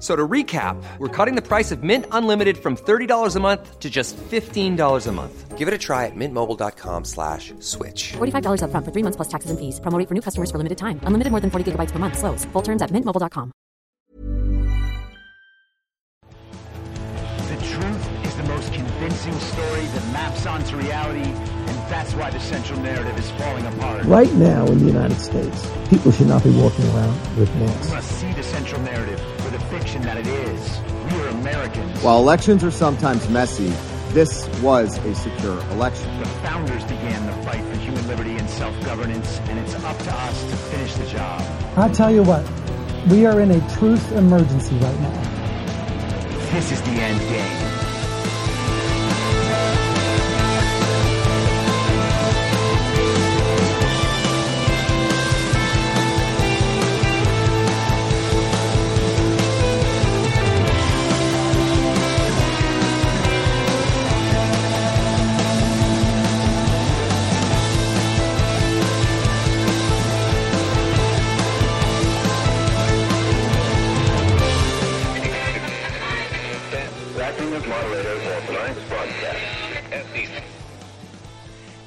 So to recap, we're cutting the price of Mint Unlimited from $30 a month to just $15 a month. Give it a try at mintmobile.com/switch. $45 up front for 3 months plus taxes and fees. Promo rate for new customers for limited time. Unlimited more than 40 gigabytes per month. Slows full terms at mintmobile.com. The truth is the most convincing story that maps onto reality, and that's why the central narrative is falling apart. Right now in the United States, people should not be walking around with masks. You must see the central narrative. Fiction that it is. We are Americans. While elections are sometimes messy, this was a secure election. The founders began the fight for human liberty and self-governance, and it's up to us to finish the job. I tell you what, we are in a truth emergency right now. This is the end game.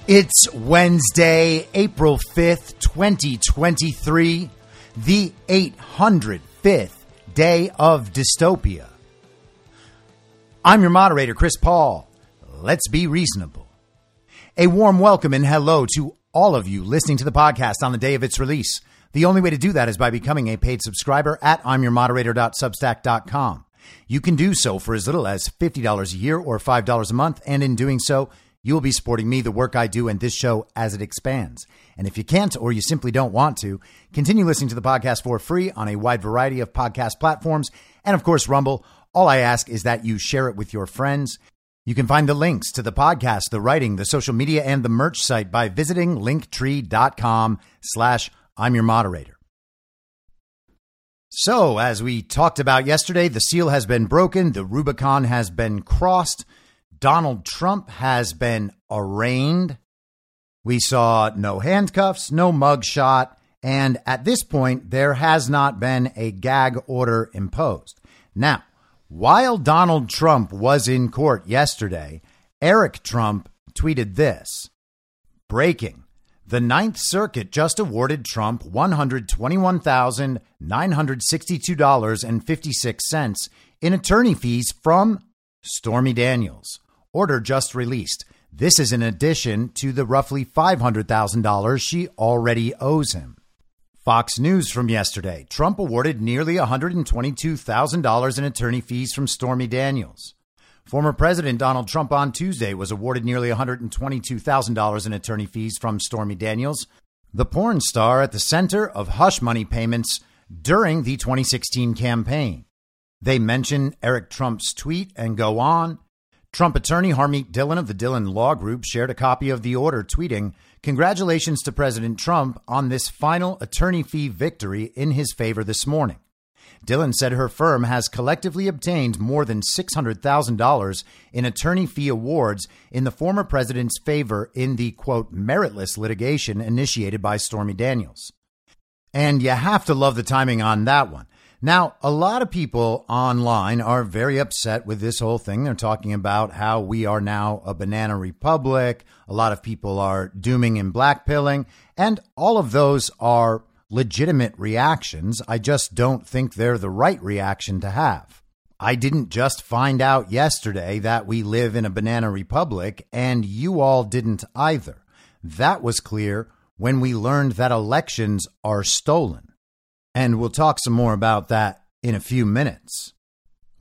It's Wednesday, April 5th, 2023, the 805th day of dystopia. I'm your moderator, Chris Paul. Let's be reasonable. A warm welcome and hello to all of you listening to the podcast on the day of its release. The only way to do that is by becoming a paid subscriber at I'mYourModerator.Substack.com. You can do so for as little as $50 a year or $5 a month, and in doing so, you will be supporting me, the work I do, and this show as it expands. And if you can't, or you simply don't want to, continue listening to the podcast for free on a wide variety of podcast platforms. And of course, Rumble. All I ask is that you share it with your friends. You can find the links to the podcast, the writing, the social media, and the merch site by visiting linktree.com/I'mYourModerator. So as we talked about yesterday, the seal has been broken. The Rubicon has been crossed. Donald Trump has been arraigned. We saw no handcuffs, no mugshot, and at this point, there has not been a gag order imposed. Now, while Donald Trump was in court yesterday, Eric Trump tweeted this. Breaking. The Ninth Circuit just awarded Trump $121,962.56 in attorney fees from Stormy Daniels. Order just released. This is in addition to the roughly $500,000 she already owes him. Fox News from yesterday. Trump awarded nearly $122,000 in attorney fees from Stormy Daniels. Former President Donald Trump on Tuesday was awarded nearly $122,000 in attorney fees from Stormy Daniels, the porn star at the center of hush money payments during the 2016 campaign. They mention Eric Trump's tweet and go on. Trump attorney Harmeet Dhillon of the Dhillon Law Group shared a copy of the order, tweeting, "Congratulations to President Trump on this final attorney fee victory in his favor this morning." Dhillon said her firm has collectively obtained more than $600,000 in attorney fee awards in the former president's favor in the, quote, meritless litigation initiated by Stormy Daniels. And you have to love the timing on that one. Now, a lot of people online are very upset with this whole thing. They're talking about how we are now a banana republic. A lot of people are dooming and blackpilling, and all of those are legitimate reactions. I just don't think they're the right reaction to have. I didn't just find out yesterday that we live in a banana republic, and you all didn't either. That was clear when we learned that elections are stolen. And we'll talk some more about that in a few minutes.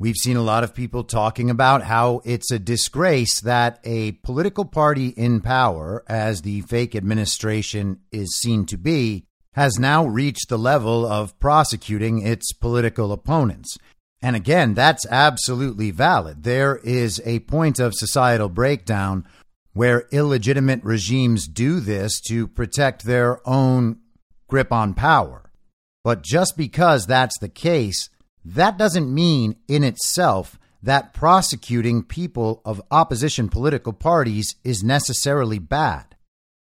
We've seen a lot of people talking about how it's a disgrace that a political party in power, as the fake administration is seen to be, has now reached the level of prosecuting its political opponents. And again, that's absolutely valid. There is a point of societal breakdown where illegitimate regimes do this to protect their own grip on power. But just because that's the case, that doesn't mean in itself that prosecuting people of opposition political parties is necessarily bad.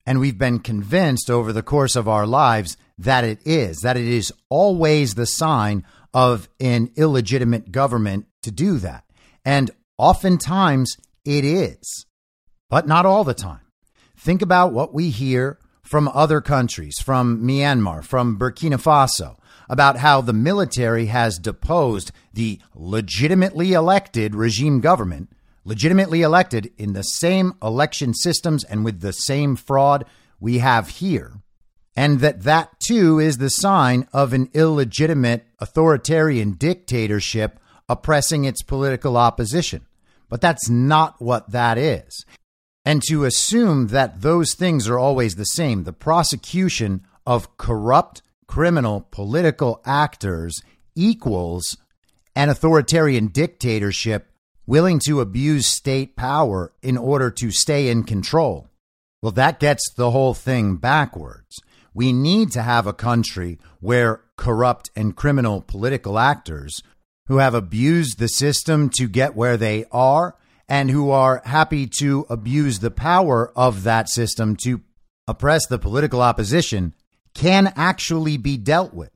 And we've been convinced over the course of our lives that it is always the sign of an illegitimate government to do that. And oftentimes it is, but not all the time. Think about what we hear from other countries, from Myanmar, from Burkina Faso, about how the military has deposed the legitimately elected regime government, legitimately elected in the same election systems and with the same fraud we have here, and that too is the sign of an illegitimate authoritarian dictatorship oppressing its political opposition. But that's not what that is. And to assume that those things are always the same, the prosecution of corrupt, criminal, political actors equals an authoritarian dictatorship willing to abuse state power in order to stay in control. Well, that gets the whole thing backwards. We need to have a country where corrupt and criminal political actors who have abused the system to get where they are and who are happy to abuse the power of that system to oppress the political opposition can actually be dealt with.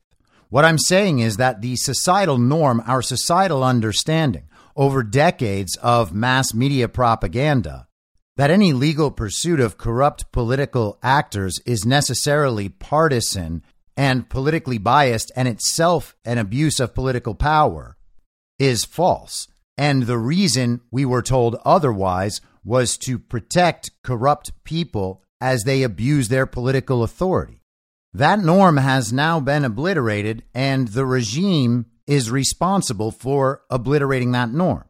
What I'm saying is that the societal norm, our societal understanding over decades of mass media propaganda, that any legal pursuit of corrupt political actors is necessarily partisan and politically biased and itself an abuse of political power, is false. And the reason we were told otherwise was to protect corrupt people as they abuse their political authority. That norm has now been obliterated, and the regime is responsible for obliterating that norm.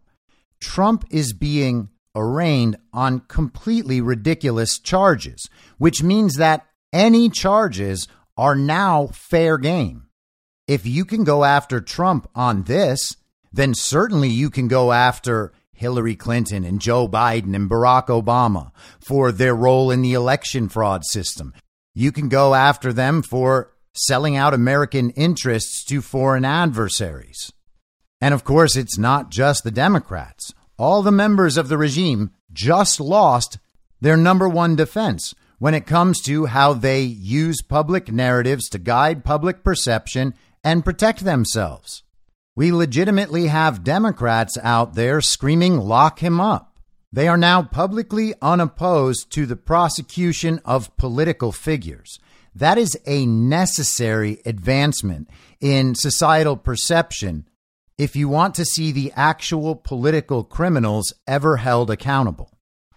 Trump is being arraigned on completely ridiculous charges, which means that any charges are now fair game. If you can go after Trump on this, then certainly you can go after Hillary Clinton and Joe Biden and Barack Obama for their role in the election fraud system. You can go after them for selling out American interests to foreign adversaries. And of course, it's not just the Democrats. All the members of the regime just lost their number one defense when it comes to how they use public narratives to guide public perception and protect themselves. We legitimately have Democrats out there screaming, "Lock him up." They are now publicly unopposed to the prosecution of political figures. That is a necessary advancement in societal perception if you want to see the actual political criminals ever held accountable.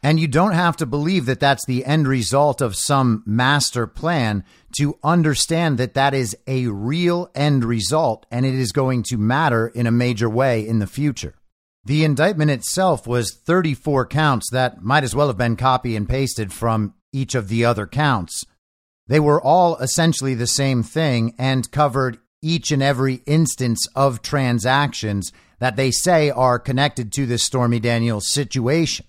And you don't have to believe that that's the end result of some master plan to understand that that is a real end result and it is going to matter in a major way in the future. The indictment itself was 34 counts that might as well have been copy and pasted from each of the other counts. They were all essentially the same thing and covered each and every instance of transactions that they say are connected to this Stormy Daniels situation.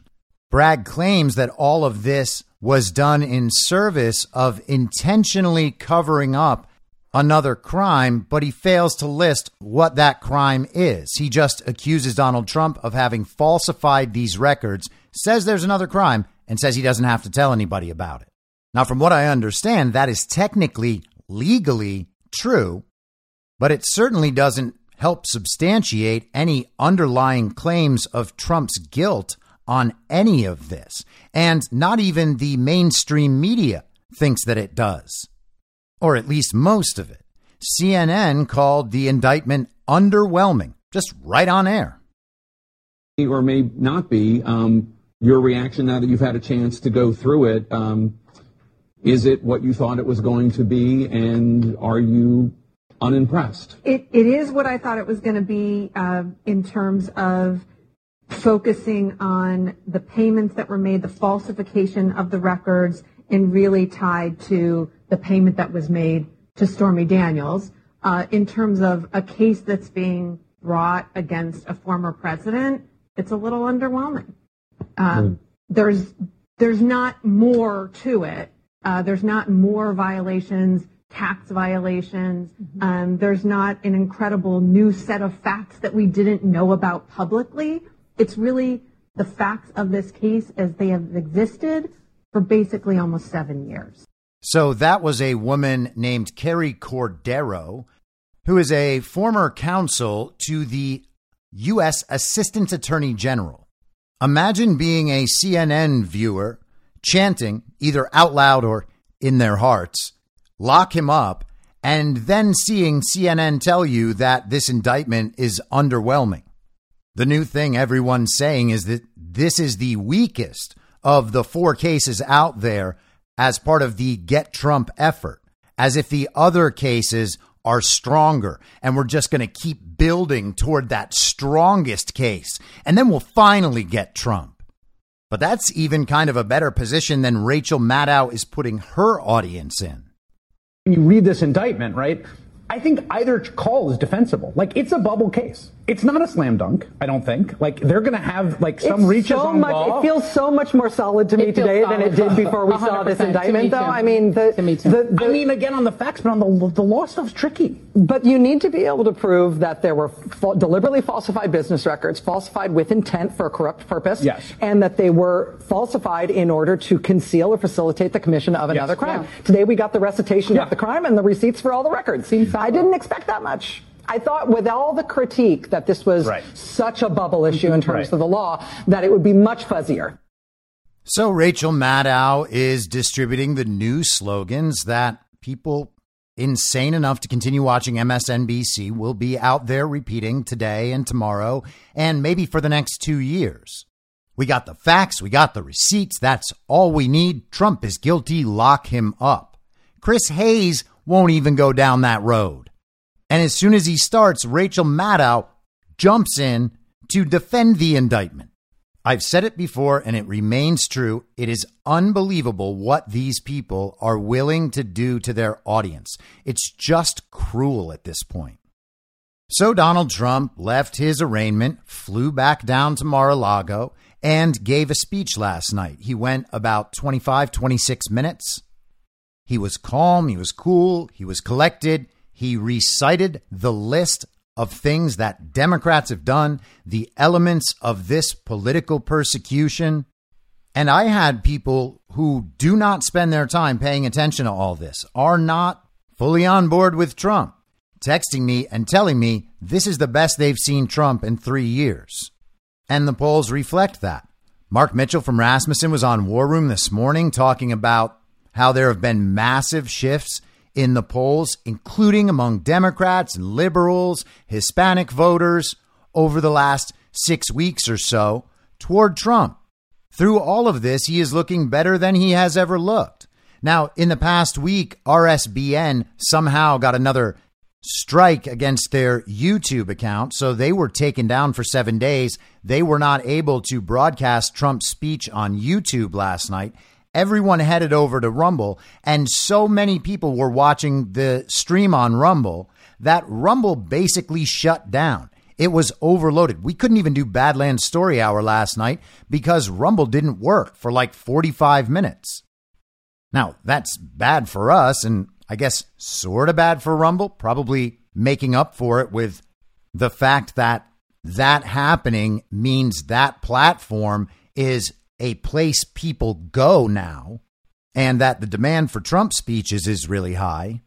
Bragg claims that all of this was done in service of intentionally covering up another crime, but he fails to list what that crime is. He just accuses Donald Trump of having falsified these records, says there's another crime, and says he doesn't have to tell anybody about it. Now, from what I understand, that is technically, legally true, but it certainly doesn't help substantiate any underlying claims of Trump's guilt on any of this. And not even the mainstream media thinks that it does, or at least most of it. CNN called the indictment underwhelming, just right on air. Or may not be your reaction now that you've had a chance to go through it. Is it what you thought it was going to be, and are you unimpressed? It is what I thought it was going to be in terms of focusing on the payments that were made, the falsification of the records, and really tied to the payment that was made to Stormy Daniels in terms of a case that's being brought against a former president. It's a little underwhelming. There's not more to it. There's not more violations, tax violations. There's not an incredible new set of facts that we didn't know about publicly. It's really the facts of this case as they have existed for basically almost 7 years. So that was a woman named Carrie Cordero, who is a former counsel to the U.S. Assistant Attorney General. Imagine being a CNN viewer chanting either out loud or in their hearts, "Lock him up," and then seeing CNN tell you that this indictment is underwhelming. The new thing everyone's saying is that this is the weakest of the four cases out there as part of the Get Trump effort, as if the other cases are stronger. And we're just going to keep building toward that strongest case, and then we'll finally get Trump. But that's even kind of a better position than Rachel Maddow is putting her audience in. You read this indictment, right? I think either call is defensible. Like, it's a bubble case. It's not a slam dunk, I don't think. Like, they're going to have, like, some it's reaches so on much, ball. It feels so much more solid to me today than it did before we saw this indictment, though. I mean, again, on the facts, but on the law stuff's tricky. But you need to be able to prove that there were deliberately falsified business records, falsified with intent for a corrupt purpose, yes, and that they were falsified in order to conceal or facilitate the commission of another crime. Yeah. Today we got the recitation of the crime and the receipts for all the records. I didn't expect that much. I thought with all the critique that this was such a bubble issue in terms of the law that it would be much fuzzier. So Rachel Maddow is distributing the new slogans that people insane enough to continue watching MSNBC will be out there repeating today and tomorrow and maybe for the next 2 years. We got the facts. We got the receipts. That's all we need. Trump is guilty. Lock him up. Chris Hayes won't even go down that road. And as soon as he starts, Rachel Maddow jumps in to defend the indictment. I've said it before, and it remains true. It is unbelievable what these people are willing to do to their audience. It's just cruel at this point. So Donald Trump left his arraignment, flew back down to Mar-a-Lago, and gave a speech last night. He went about 26 minutes. He was calm. He was cool. He was collected. He recited the list of things that Democrats have done, the elements of this political persecution. And I had people who do not spend their time paying attention to all this, are not fully on board with Trump, texting me and telling me this is the best they've seen Trump in 3 years. And the polls reflect that. Mark Mitchell from Rasmussen was on War Room this morning talking about how there have been massive shifts in the polls, including among Democrats and liberals, Hispanic voters over the last 6 weeks or so toward Trump. Through all of this, he is looking better than he has ever looked. Now, in the past week, RSBN somehow got another strike against their YouTube account, so they were taken down for 7 days. They were not able to broadcast Trump's speech on YouTube last night. Everyone headed over to Rumble, and so many people were watching the stream on Rumble that Rumble basically shut down. It was overloaded. We couldn't even do Badlands Story Hour last night because Rumble didn't work for like 45 minutes. Now, that's bad for us, and I guess sort of bad for Rumble, probably making up for it with the fact that that happening means that platform is a place people go now, and that the demand for Trump speeches is really high.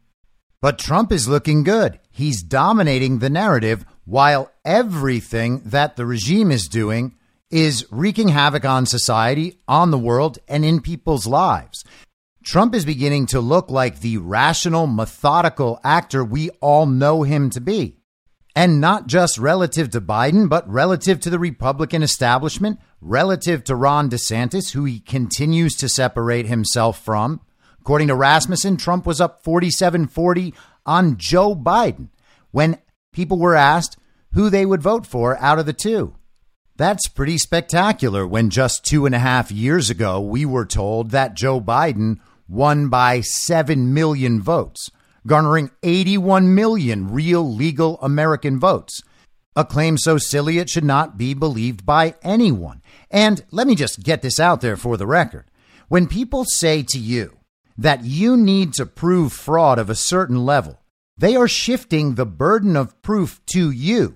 But Trump is looking good. He's dominating the narrative while everything that the regime is doing is wreaking havoc on society, on the world, and in people's lives. Trump is beginning to look like the rational, methodical actor we all know him to be. And not just relative to Biden, but relative to the Republican establishment, relative to Ron DeSantis, who he continues to separate himself from. According to Rasmussen, Trump was up 47-40 on Joe Biden when people were asked who they would vote for out of the two. That's pretty spectacular when just 2.5 years ago, we were told that Joe Biden won by 7 million votes, garnering 81 million real legal American votes, a claim so silly it should not be believed by anyone. And let me just get this out there for the record. When people say to you that you need to prove fraud of a certain level, they are shifting the burden of proof to you.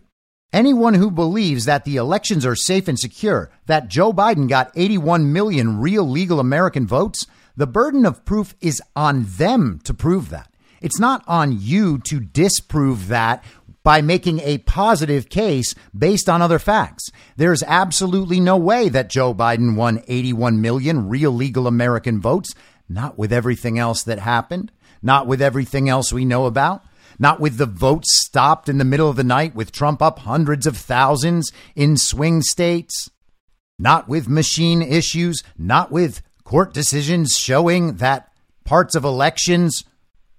Anyone who believes that the elections are safe and secure, that Joe Biden got 81 million real legal American votes, the burden of proof is on them to prove that. It's not on you to disprove that by making a positive case based on other facts. There's absolutely no way that Joe Biden won 81 million real legal American votes, not with everything else that happened, not with everything else we know about. Not with the votes stopped in the middle of the night with Trump up hundreds of thousands in swing states. Not with machine issues. Not with court decisions showing that parts of elections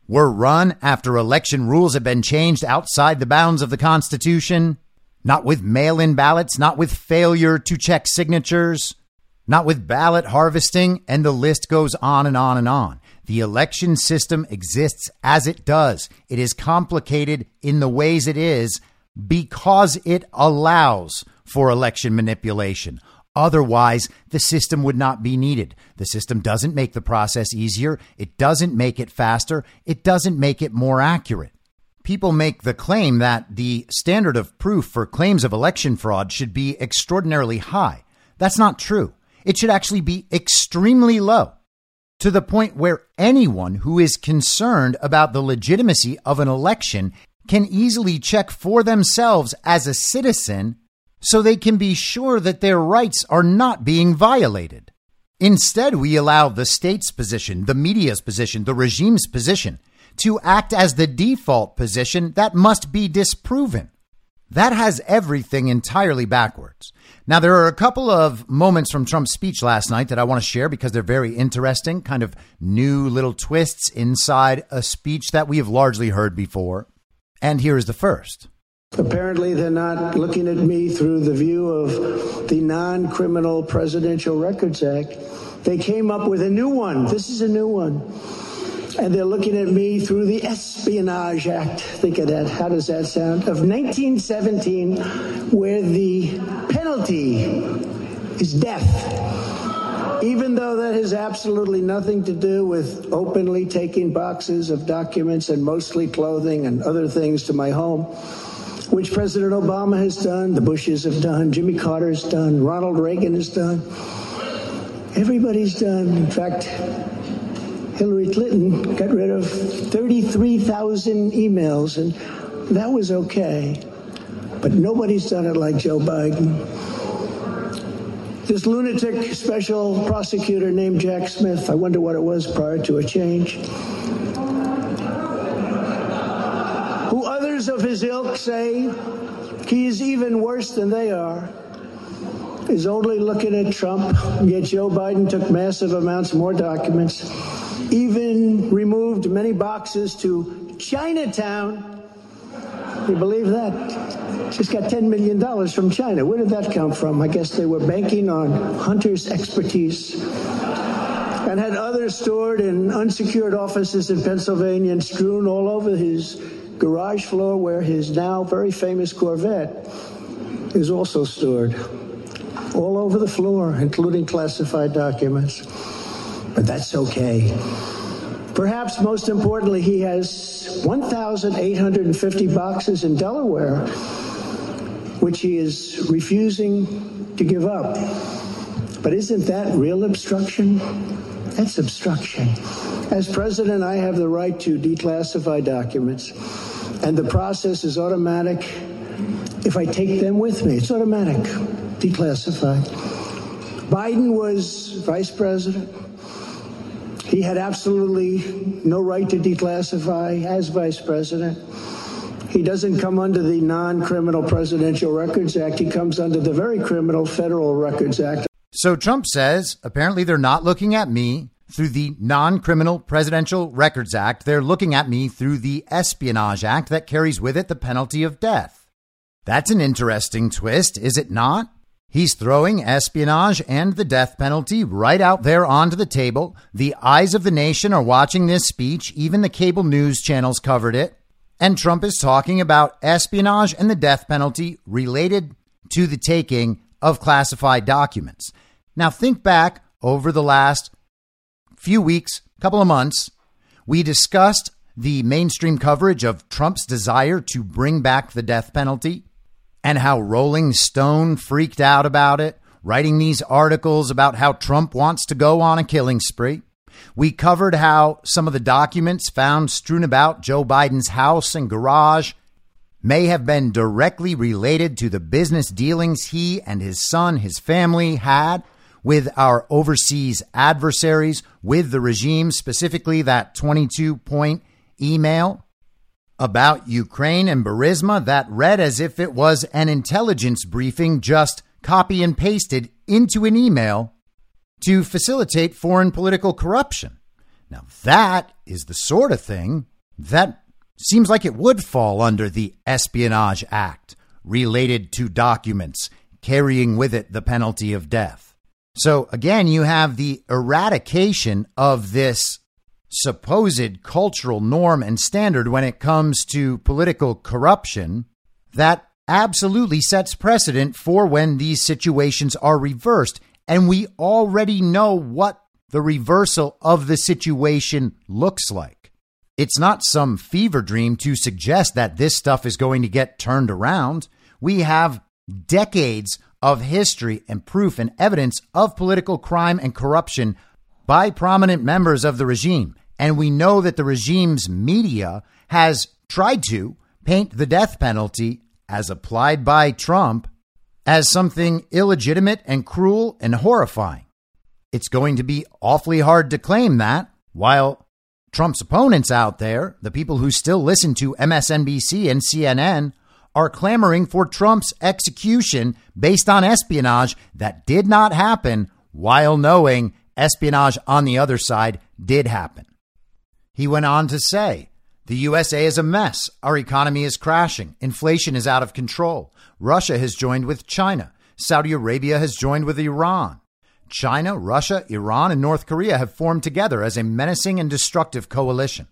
were run after election rules have been changed outside the bounds of the Constitution. Not with mail-in ballots. Not with failure to check signatures. Not with ballot harvesting. And the list goes on and on and on. The election system exists as it does. It is complicated in the ways it is because it allows for election manipulation. Otherwise, the system would not be needed. The system doesn't make the process easier. It doesn't make it faster. It doesn't make it more accurate. People make the claim that the standard of proof for claims of election fraud should be extraordinarily high. That's not true. It should actually be extremely low, to the point where anyone who is concerned about the legitimacy of an election can easily check for themselves as a citizen so they can be sure that their rights are not being violated. Instead, we allow the state's position, the media's position, the regime's position to act as the default position that must be disproven. That has everything entirely backwards. Now, there are a couple of moments from Trump's speech last night that I want to share because they're very interesting, kind of new little twists inside a speech that we have largely heard before. And here is the first. Apparently, they're not looking at me through the view of the non-criminal Presidential Records Act. They came up with a new one. This is a new one. And they're looking at me through the Espionage Act. Think of that. How does that sound? Of 1917, where the penalty is death, even though that has absolutely nothing to do with openly taking boxes of documents and mostly clothing and other things to my home, which President Obama has done, the Bushes have done, Jimmy Carter's done, Ronald Reagan has done. Everybody's done. In fact, Hillary Clinton got rid of 33,000 emails, and that was okay. But nobody's done it like Joe Biden. This lunatic special prosecutor named Jack Smith, I wonder what it was prior to a change, who others of his ilk say he is even worse than they are, is only looking at Trump, yet Joe Biden took massive amounts more documents, even removed many boxes to Chinatown. You believe that? She's got $10 million from China. Where did that come from? I guess they were banking on Hunter's expertise and had others stored in unsecured offices in Pennsylvania and strewn all over his garage floor where his now very famous Corvette is also stored. All over the floor, including classified documents. But that's okay. Perhaps most importantly, he has 1,850 boxes in Delaware, which he is refusing to give up. But isn't that real obstruction? That's obstruction. As president, I have the right to declassify documents, and the process is automatic if I take them with me. It's automatic, declassified. Biden was vice president. He had absolutely no right to declassify as vice president. He doesn't come under the non-criminal Presidential Records Act. He comes under the very criminal Federal Records Act. So Trump says, apparently they're not looking at me through the non-criminal Presidential Records Act. They're looking at me through the Espionage Act that carries with it the penalty of death. That's an interesting twist, is it not? He's throwing espionage and the death penalty right out there onto the table. The eyes of the nation are watching this speech. Even the cable news channels covered it. And Trump is talking about espionage and the death penalty related to the taking of classified documents. Now, think back over the last few weeks, couple of months, we discussed the mainstream coverage of Trump's desire to bring back the death penalty and how Rolling Stone freaked out about it, writing these articles about how Trump wants to go on a killing spree. We covered how some of the documents found strewn about Joe Biden's house and garage may have been directly related to the business dealings he and his son, his family had with our overseas adversaries, with the regime, specifically that 22-point email about Ukraine and Burisma that read as if it was an intelligence briefing just copy and pasted into an email to facilitate foreign political corruption. Now, that is the sort of thing that seems like it would fall under the Espionage Act related to documents carrying with it the penalty of death. So again, you have the eradication of this supposed cultural norm and standard when it comes to political corruption that absolutely sets precedent for when these situations are reversed. And we already know what the reversal of the situation looks like. It's not some fever dream to suggest that this stuff is going to get turned around. We have decades of history and proof and evidence of political crime and corruption by prominent members of the regime. And we know that the regime's media has tried to paint the death penalty, as applied by Trump, as something illegitimate and cruel and horrifying. It's going to be awfully hard to claim that, while Trump's opponents out there, the people who still listen to MSNBC and CNN, are clamoring for Trump's execution based on espionage that did not happen, while knowing espionage on the other side did happen. He went on to say, the USA is a mess. Our economy is crashing. Inflation is out of control. Russia has joined with China. Saudi Arabia has joined with Iran. China, Russia, Iran, and North Korea have formed together as a menacing and destructive coalition.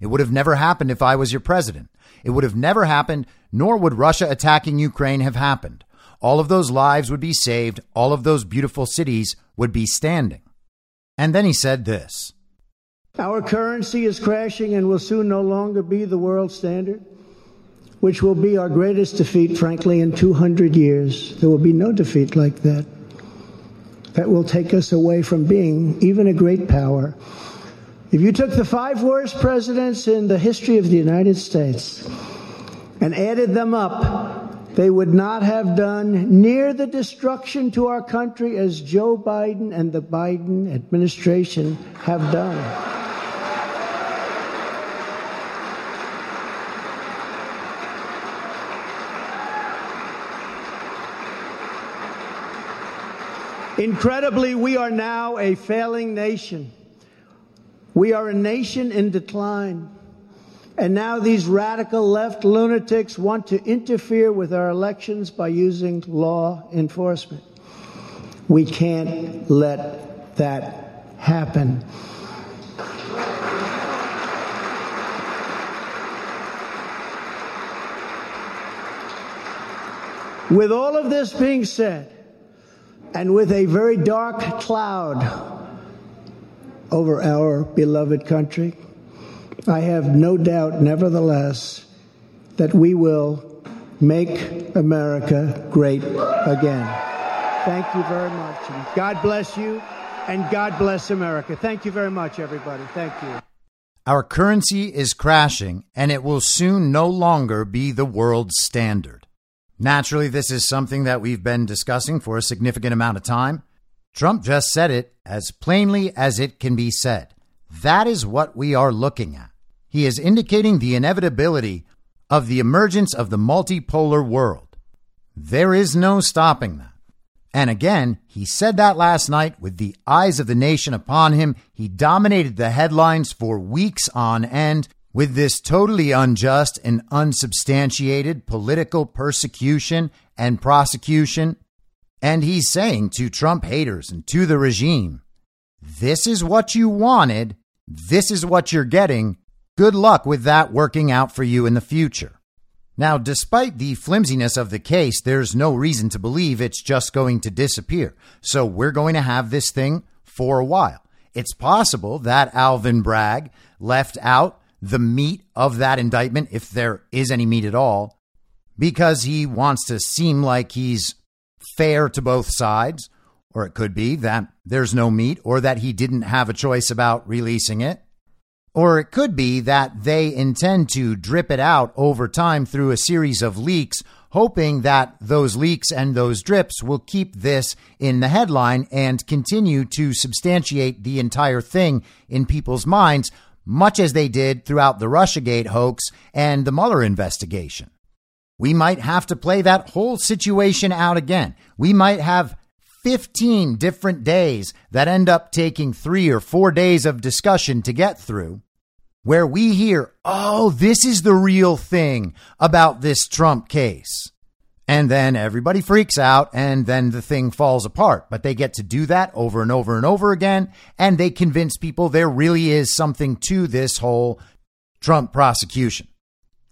It would have never happened if I was your president. It would have never happened, nor would Russia attacking Ukraine have happened. All of those lives would be saved. All of those beautiful cities would be standing. And then he said this. Our currency is crashing and will soon no longer be the world standard, which will be our greatest defeat, frankly, in 200 years. There will be no defeat like that. That will take us away from being even a great power. If you took the 5 worst presidents in the history of the United States and added them up, they would not have done near the destruction to our country as Joe Biden and the Biden administration have done. Incredibly, we are now a failing nation. We are a nation in decline. And now these radical left lunatics want to interfere with our elections by using law enforcement. We can't let that happen. With all of this being said, and with a very dark cloud over our beloved country, I have no doubt, nevertheless, that we will make America great again. Thank you very much. And God bless you, and God bless America. Thank you very much, everybody. Thank you. Our currency is crashing, and it will soon no longer be the world's standard. Naturally, this is something that we've been discussing for a significant amount of time. Trump just said it as plainly as it can be said. That is what we are looking at. He is indicating the inevitability of the emergence of the multipolar world. There is no stopping that. And again, he said that last night with the eyes of the nation upon him. He dominated the headlines for weeks on end with this totally unjust and unsubstantiated political persecution and prosecution. And he's saying to Trump haters and to the regime, this is what you wanted. This is what you're getting. Good luck with that working out for you in the future. Now, despite the flimsiness of the case, there's no reason to believe it's just going to disappear. So we're going to have this thing for a while. It's possible that Alvin Bragg left out the meat of that indictment, if there is any meat at all, because he wants to seem like he's fair to both sides, or it could be that there's no meat or that he didn't have a choice about releasing it. Or it could be that they intend to drip it out over time through a series of leaks, hoping that those leaks and those drips will keep this in the headline and continue to substantiate the entire thing in people's minds, much as they did throughout the Russiagate hoax and the Mueller investigation. We might have to play that whole situation out again. We might have 15 different days that end up taking 3 or 4 days of discussion to get through, where we hear, oh, this is the real thing about this Trump case. And then everybody freaks out and then the thing falls apart. But they get to do that over and over and over again. And they convince people there really is something to this whole Trump prosecution.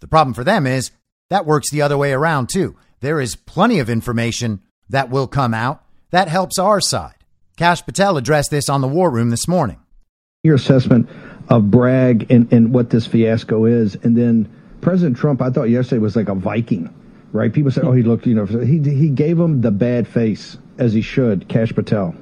The problem for them is that works the other way around, too. There is plenty of information that will come out that helps our side. Cash Patel addressed this on the War Room this morning. Your assessment of Bragg and what this fiasco is. And then President Trump, I thought yesterday was like a Viking, right? People say, oh, he looked, he gave him the bad face, as he should. Cash Patel.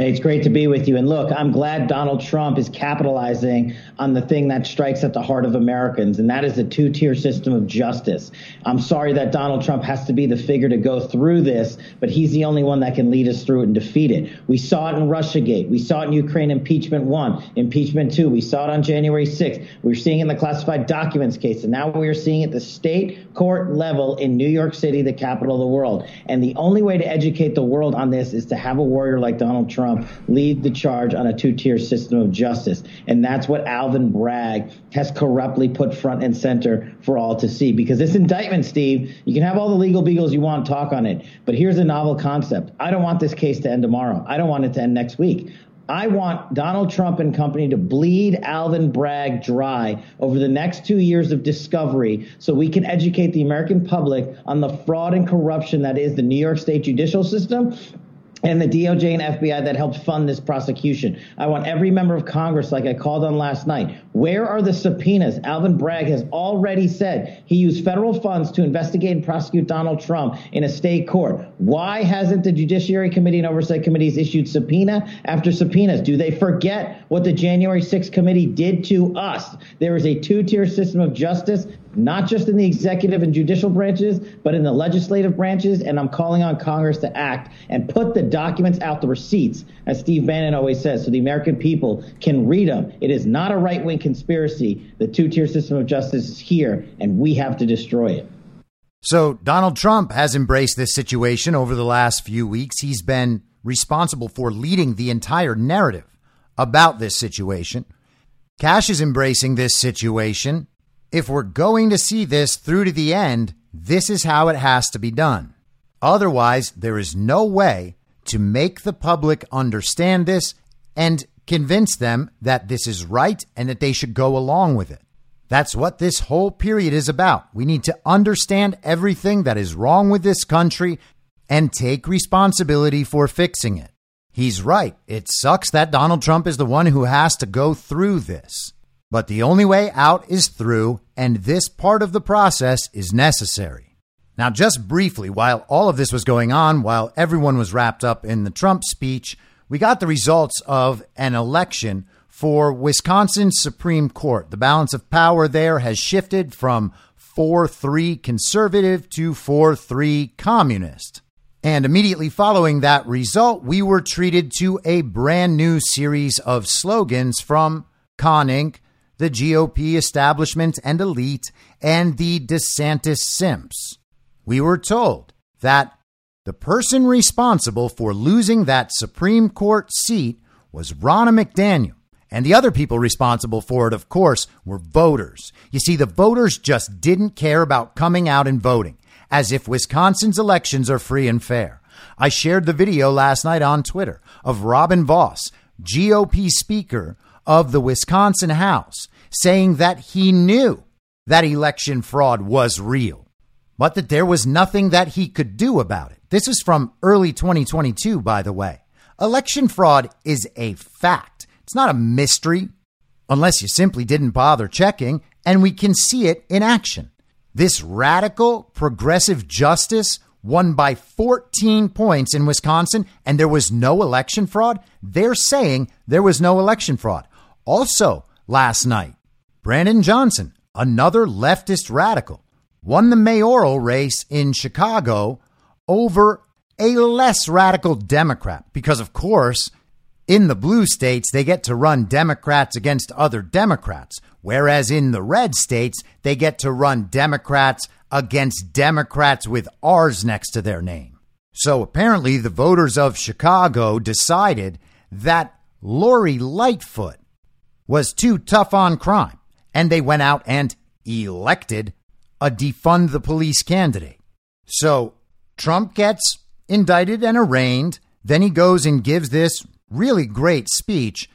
It's great to be with you. And look, I'm glad Donald Trump is capitalizing on the thing that strikes at the heart of Americans, and that is the two-tier system of justice. I'm sorry that Donald Trump has to be the figure to go through this, but he's the only one that can lead us through it and defeat it. We saw it in Russiagate. We saw it in Ukraine impeachment 1, impeachment 2. We saw it on January 6th. We're seeing it in the classified documents case, and now we're seeing it at the state court level in New York City, the capital of the world. And the only way to educate the world on this is to have a warrior like Donald Trump lead the charge on a two-tier system of justice. And that's what Alvin Bragg has corruptly put front and center for all to see. Because this indictment, Steve, you can have all the legal beagles you want to talk on it. But here's a novel concept. I don't want this case to end tomorrow. I don't want it to end next week. I want Donald Trump and company to bleed Alvin Bragg dry over the next 2 years of discovery so we can educate the American public on the fraud and corruption that is the New York State judicial system and the DOJ and FBI that helped fund this prosecution. I want every member of Congress, like I called on last night, where are the subpoenas? Alvin Bragg has already said he used federal funds to investigate and prosecute Donald Trump in a state court. Why hasn't the Judiciary Committee and Oversight Committees issued subpoena after subpoenas? Do they forget what the January 6th committee did to us? There is a two-tier system of justice, not just in the executive and judicial branches, but in the legislative branches. And I'm calling on Congress to act and put the documents out, the receipts, as Steve Bannon always says, so the American people can read them. It is not a right-wing conspiracy. The two-tier system of justice is here, and we have to destroy it. So Donald Trump has embraced this situation over the last few weeks. He's been responsible for leading the entire narrative about this situation. Cash is embracing this situation. If we're going to see this through to the end, this is how it has to be done. Otherwise, there is no way to make the public understand this and convince them that this is right and that they should go along with it. That's what this whole period is about. We need to understand everything that is wrong with this country and take responsibility for fixing it. He's right. It sucks that Donald Trump is the one who has to go through this. But the only way out is through, and this part of the process is necessary. Now, just briefly, while all of this was going on, while everyone was wrapped up in the Trump speech, we got the results of an election for Wisconsin's Supreme Court. The balance of power there has shifted from 4-3 conservative to 4-3 communist. And immediately following that result, we were treated to a brand new series of slogans from Con Inc., the GOP establishment and elite, and the DeSantis simps. We were told that the person responsible for losing that Supreme Court seat was Ronna McDaniel. And the other people responsible for it, of course, were voters. You see, the voters just didn't care about coming out and voting, as if Wisconsin's elections are free and fair. I shared the video last night on Twitter of Robin Voss, GOP Speaker of the Wisconsin House, saying that he knew that election fraud was real, but that there was nothing that he could do about it. This is from early 2022, by the way. Election fraud is a fact. It's not a mystery, unless you simply didn't bother checking, and we can see it in action. This radical progressive justice won by 14 points in Wisconsin, and there was no election fraud. They're saying there was no election fraud. Also, last night, Brandon Johnson, another leftist radical, won the mayoral race in Chicago over a less radical Democrat, because, of course, in the blue states, they get to run Democrats against other Democrats, whereas in the red states, they get to run Democrats against Democrats with R's next to their name. So apparently the voters of Chicago decided that Lori Lightfoot was too tough on crime, and they went out and elected a defund the police candidate. So Trump gets indicted and arraigned. Then he goes and gives this really great speech.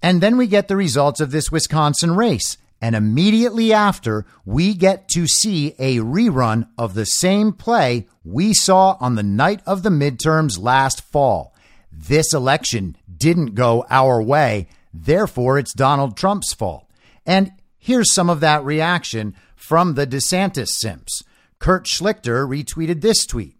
And then we get the results of this Wisconsin race. And immediately after, we get to see a rerun of the same play we saw on the night of the midterms last fall. This election didn't go our way. Therefore, it's Donald Trump's fault. And here's some of that reaction from the DeSantis simps. Kurt Schlichter retweeted this tweet.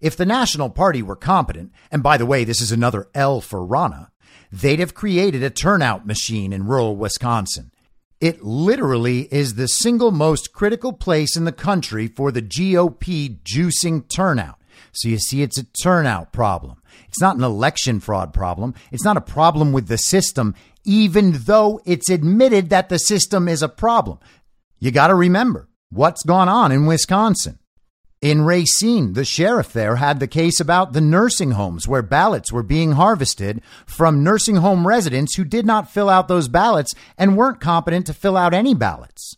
If the National Party were competent, and by the way, this is another L for Ronna, they'd have created a turnout machine in rural Wisconsin. It literally is the single most critical place in the country for the GOP juicing turnout. So you see, it's a turnout problem. It's not an election fraud problem. It's not a problem with the system, even though it's admitted that the system is a problem. You got to remember what's gone on in Wisconsin. In Racine, the sheriff there had the case about the nursing homes where ballots were being harvested from nursing home residents who did not fill out those ballots and weren't competent to fill out any ballots.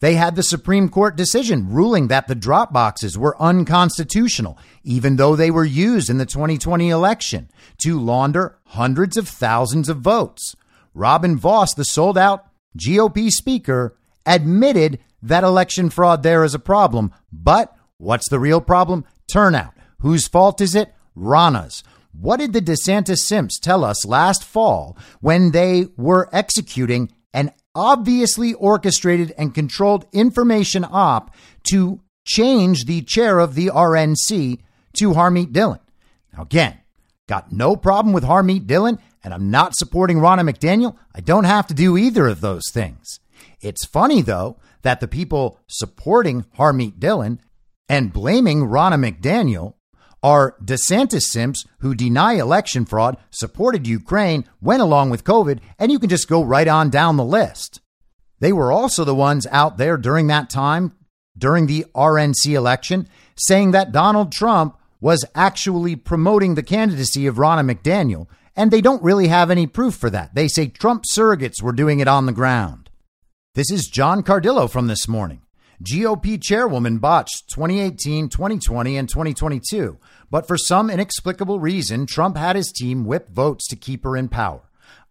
They had the Supreme Court decision ruling that the drop boxes were unconstitutional, even though they were used in the 2020 election to launder hundreds of thousands of votes. Robin Voss, the sold out GOP speaker, admitted that election fraud there is a problem, but what's the real problem? Turnout. Whose fault is it? Ronna's. What did the DeSantis simps tell us last fall when they were executing an obviously orchestrated and controlled information op to change the chair of the RNC to Harmeet Dhillon? Now, again, got no problem with Harmeet Dhillon, and I'm not supporting Ronna McDaniel. I don't have to do either of those things. It's funny, though, that the people supporting Harmeet Dhillon and blaming Ronna McDaniel are DeSantis simps who deny election fraud, supported Ukraine, went along with COVID, and you can just go right on down the list. They were also the ones out there during that time, during the RNC election, saying that Donald Trump was actually promoting the candidacy of Ronna McDaniel, and they don't really have any proof for that. They say Trump surrogates were doing it on the ground. This is John Cardillo from this morning. GOP chairwoman botched 2018, 2020, and 2022. But for some inexplicable reason, Trump had his team whip votes to keep her in power.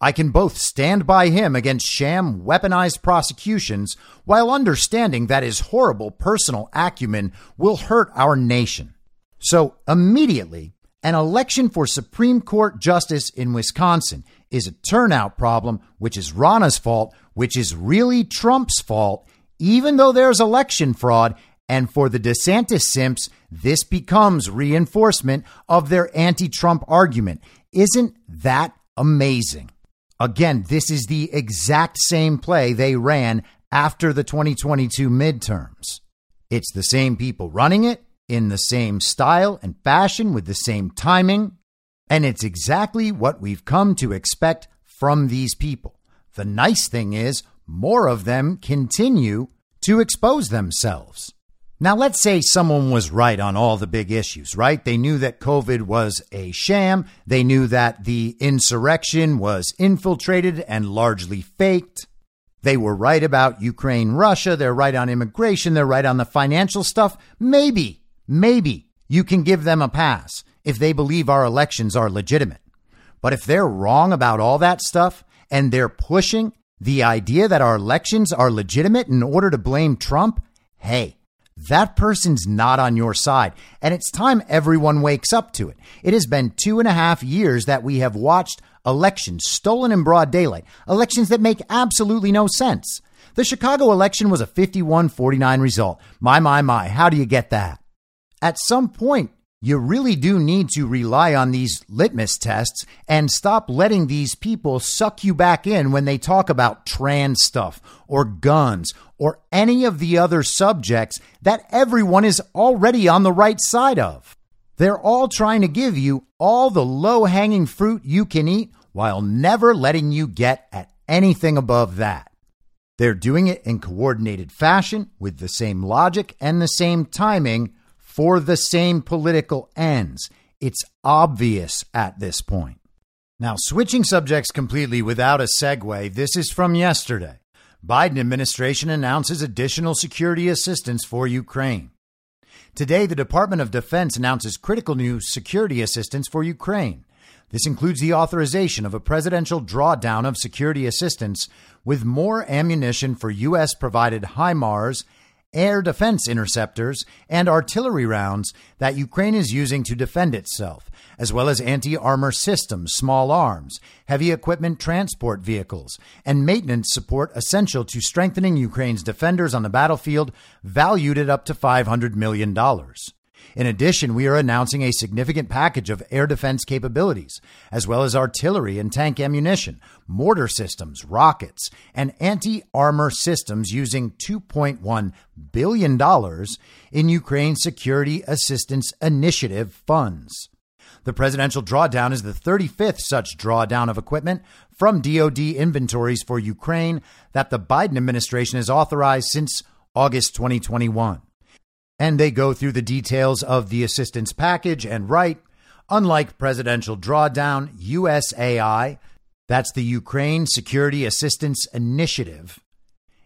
I can both stand by him against sham weaponized prosecutions while understanding that his horrible personal acumen will hurt our nation. So immediately, an election for Supreme Court justice in Wisconsin is a turnout problem, which is Ronna's fault, which is really Trump's fault, even though there's election fraud. And for the DeSantis simps, this becomes reinforcement of their anti-Trump argument. Isn't that amazing? Again, this is the exact same play they ran after the 2022 midterms. It's the same people running it in the same style and fashion with the same timing. And it's exactly what we've come to expect from these people. The nice thing is more of them continue to expose themselves. Now, let's say someone was right on all the big issues, right? They knew that COVID was a sham. They knew that the insurrection was infiltrated and largely faked. They were right about Ukraine, Russia. They're right on immigration. They're right on the financial stuff. Maybe you can give them a pass if they believe our elections are legitimate. But if they're wrong about all that stuff and they're pushing the idea that our elections are legitimate in order to blame Trump, hey, that person's not on your side. And it's time everyone wakes up to it. It has been 2.5 years that we have watched elections stolen in broad daylight, elections that make absolutely no sense. The Chicago election was a 51-49 result. My, how do you get that? At some point, you really do need to rely on these litmus tests and stop letting these people suck you back in when they talk about trans stuff or guns or any of the other subjects that everyone is already on the right side of. They're all trying to give you all the low-hanging fruit you can eat while never letting you get at anything above that. They're doing it in coordinated fashion with the same logic and the same timing for the same political ends. It's obvious at this point. Now, switching subjects completely without a segue, this is from yesterday. Biden administration announces additional security assistance for Ukraine. Today, the Department of Defense announces critical new security assistance for Ukraine. This includes the authorization of a presidential drawdown of security assistance with more ammunition for U.S.-provided HIMARS, air defense interceptors, and artillery rounds that Ukraine is using to defend itself, as well as anti-armor systems, small arms, heavy equipment transport vehicles, and maintenance support essential to strengthening Ukraine's defenders on the battlefield, valued at up to $500 million. In addition, we are announcing a significant package of air defense capabilities, as well as artillery and tank ammunition, mortar systems, rockets, and anti-armor systems using $2.1 billion in Ukraine Security Assistance Initiative funds. The presidential drawdown is the 35th such drawdown of equipment from DOD inventories for Ukraine that the Biden administration has authorized since August 2021. And they go through the details of the assistance package and write, unlike presidential drawdown, USAI, that's the Ukraine Security Assistance Initiative,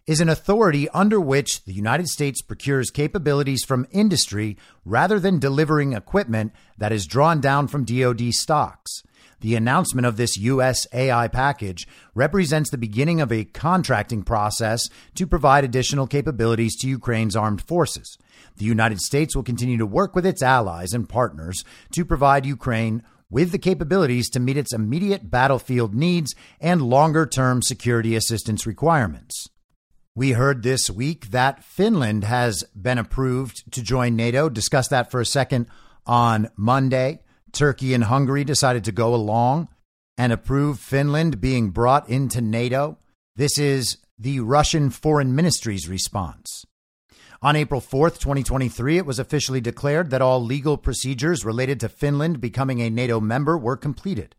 is an authority under which the United States procures capabilities from industry rather than delivering equipment that is drawn down from DOD stocks. The announcement of this USAI package represents the beginning of a contracting process to provide additional capabilities to Ukraine's armed forces. The United States will continue to work with its allies and partners to provide Ukraine with the capabilities to meet its immediate battlefield needs and longer-term security assistance requirements. We heard this week that Finland has been approved to join NATO. Discussed that for a second on Monday. Turkey and Hungary decided to go along and approve Finland being brought into NATO. This is the Russian Foreign Ministry's response. On April 4th, 2023, it was officially declared that all legal procedures related to Finland becoming a NATO member were completed.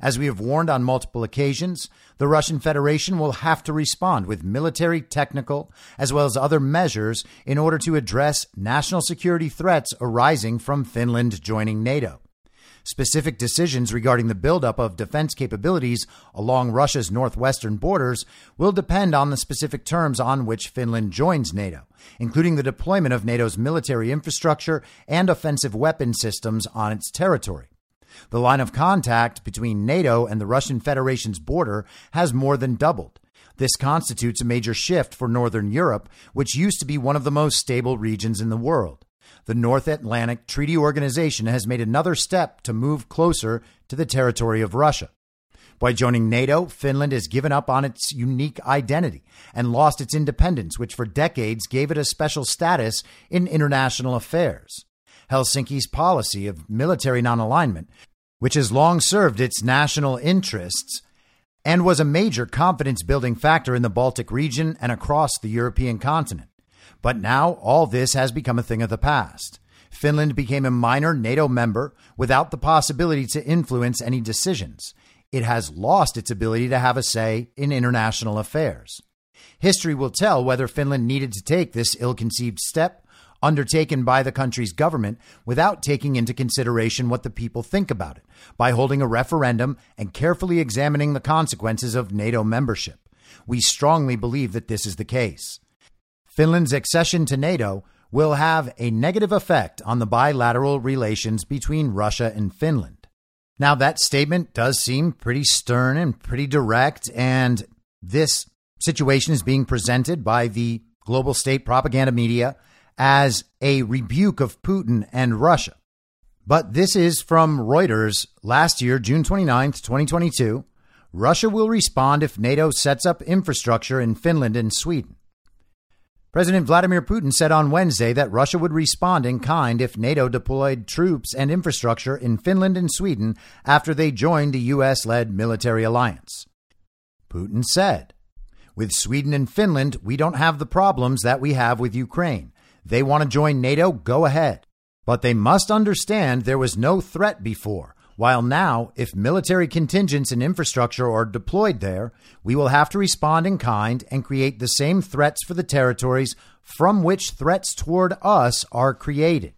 As we have warned on multiple occasions, the Russian Federation will have to respond with military, technical, as well as other measures in order to address national security threats arising from Finland joining NATO. Specific decisions regarding the buildup of defense capabilities along Russia's northwestern borders will depend on the specific terms on which Finland joins NATO, including the deployment of NATO's military infrastructure and offensive weapon systems on its territory. The line of contact between NATO and the Russian Federation's border has more than doubled. This constitutes a major shift for Northern Europe, which used to be one of the most stable regions in the world. The North Atlantic Treaty Organization has made another step to move closer to the territory of Russia. By joining NATO, Finland has given up on its unique identity and lost its independence, which for decades gave it a special status in international affairs. Helsinki's policy of military non-alignment, which has long served its national interests and was a major confidence-building factor in the Baltic region and across the European continent. But now all this has become a thing of the past. Finland became a minor NATO member without the possibility to influence any decisions. It has lost its ability to have a say in international affairs. History will tell whether Finland needed to take this ill-conceived step undertaken by the country's government without taking into consideration what the people think about it by holding a referendum and carefully examining the consequences of NATO membership. We strongly believe that this is the case. Finland's accession to NATO will have a negative effect on the bilateral relations between Russia and Finland. Now, that statement does seem pretty stern and pretty direct, and this situation is being presented by the global state propaganda media as a rebuke of Putin and Russia. But this is from Reuters last year, June 29th, 2022. Russia will respond if NATO sets up infrastructure in Finland and Sweden. President Vladimir Putin said on Wednesday that Russia would respond in kind if NATO deployed troops and infrastructure in Finland and Sweden after they joined the U.S.-led military alliance. Putin said, "With Sweden and Finland, we don't have the problems that we have with Ukraine. They want to join NATO, go ahead. But they must understand there was no threat before, while now, if military contingents and infrastructure are deployed there, we will have to respond in kind and create the same threats for the territories from which threats toward us are created."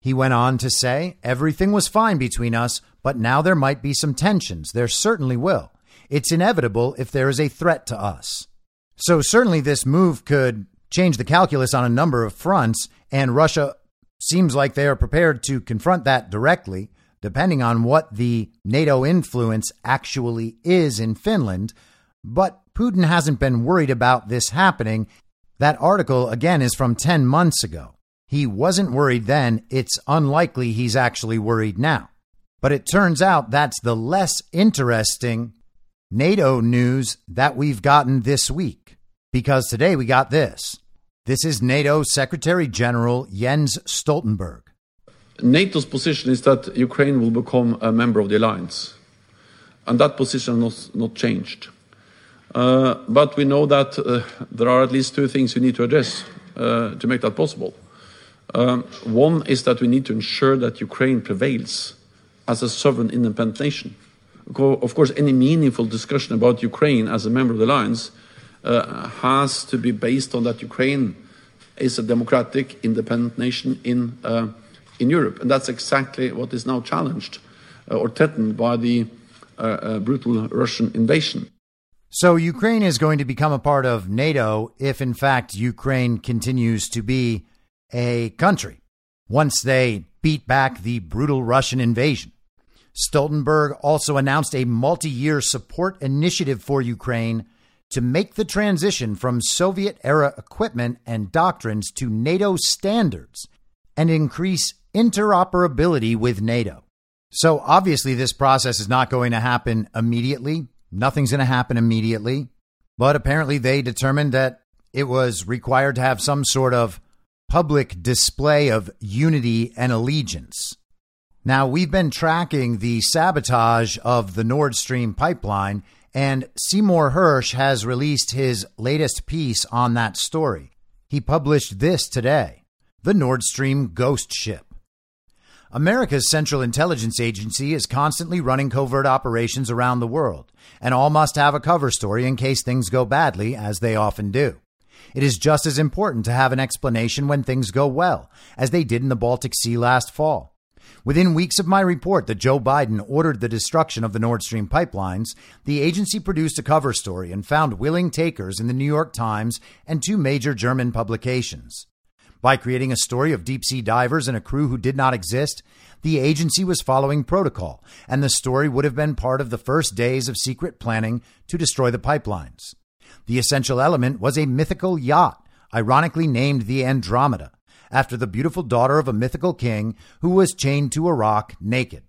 He went on to say, "Everything was fine between us, but now there might be some tensions. There certainly will. It's inevitable if there is a threat to us." So certainly this move could change the calculus on a number of fronts, and Russia seems like they are prepared to confront that directly, depending on what the NATO influence actually is in Finland. But Putin hasn't been worried about this happening. That article, again, is from 10 months ago. He wasn't worried then. It's unlikely he's actually worried now. But it turns out that's the less interesting NATO news that we've gotten this week, because today we got this. This is NATO Secretary General Jens Stoltenberg. NATO's position is that Ukraine will become a member of the alliance, and that position has not changed. But we know that there are at least two things we need to address to make that possible. One is that we need to ensure that Ukraine prevails as a sovereign, independent nation. Of course, any meaningful discussion about Ukraine as a member of the alliance has to be based on that Ukraine is a democratic, independent nation in Europe. And that's exactly what is now challenged or threatened by the brutal Russian invasion. So Ukraine is going to become a part of NATO if, in fact, Ukraine continues to be a country once they beat back the brutal Russian invasion. Stoltenberg also announced a multi-year support initiative for Ukraine to make the transition from Soviet-era equipment and doctrines to NATO standards and increase interoperability with NATO. So obviously this process is not going to happen immediately. Nothing's going to happen immediately. But apparently they determined that it was required to have some sort of public display of unity and allegiance. Now, we've been tracking the sabotage of the Nord Stream pipeline, and Seymour Hersh has released his latest piece on that story. He published this today: The Nord Stream Ghost Ship. America's Central Intelligence Agency is constantly running covert operations around the world, and all must have a cover story in case things go badly, as they often do. It is just as important to have an explanation when things go well, as they did in the Baltic Sea last fall. Within weeks of my report that Joe Biden ordered the destruction of the Nord Stream pipelines, the agency produced a cover story and found willing takers in the New York Times and two major German publications. By creating a story of deep-sea divers and a crew who did not exist, the agency was following protocol, and the story would have been part of the first days of secret planning to destroy the pipelines. The essential element was a mythical yacht, ironically named the Andromeda, after the beautiful daughter of a mythical king who was chained to a rock naked.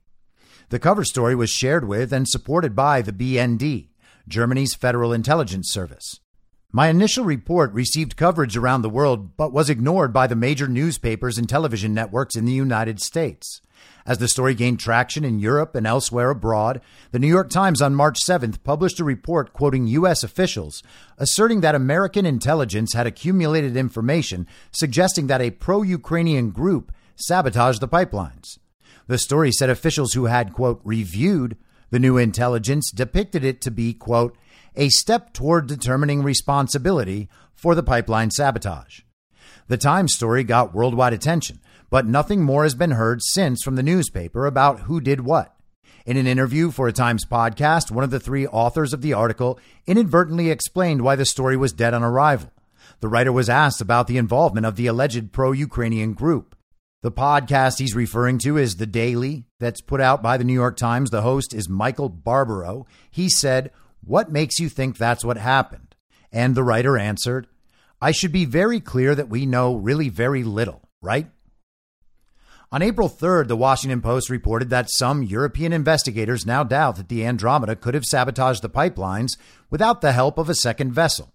The cover story was shared with and supported by the BND, Germany's Federal Intelligence Service. My initial report received coverage around the world, but was ignored by the major newspapers and television networks in the United States. As the story gained traction in Europe and elsewhere abroad, the New York Times on March 7th published a report quoting U.S. officials, asserting that American intelligence had accumulated information suggesting that a pro-Ukrainian group sabotaged the pipelines. The story said officials who had, quote, reviewed the new intelligence depicted it to be, quote, a step toward determining responsibility for the pipeline sabotage. The Times story got worldwide attention, but nothing more has been heard since from the newspaper about who did what. In an interview for a Times podcast, one of the three authors of the article inadvertently explained why the story was dead on arrival. The writer was asked about the involvement of the alleged pro-Ukrainian group. The podcast he's referring to is The Daily, that's put out by the New York Times. The host is Michael Barbaro. He said, "What makes you think that's what happened?" And the writer answered, "I should be very clear that we know really very little, right?" On April 3rd, the Washington Post reported that some European investigators now doubt that the Andromeda could have sabotaged the pipelines without the help of a second vessel.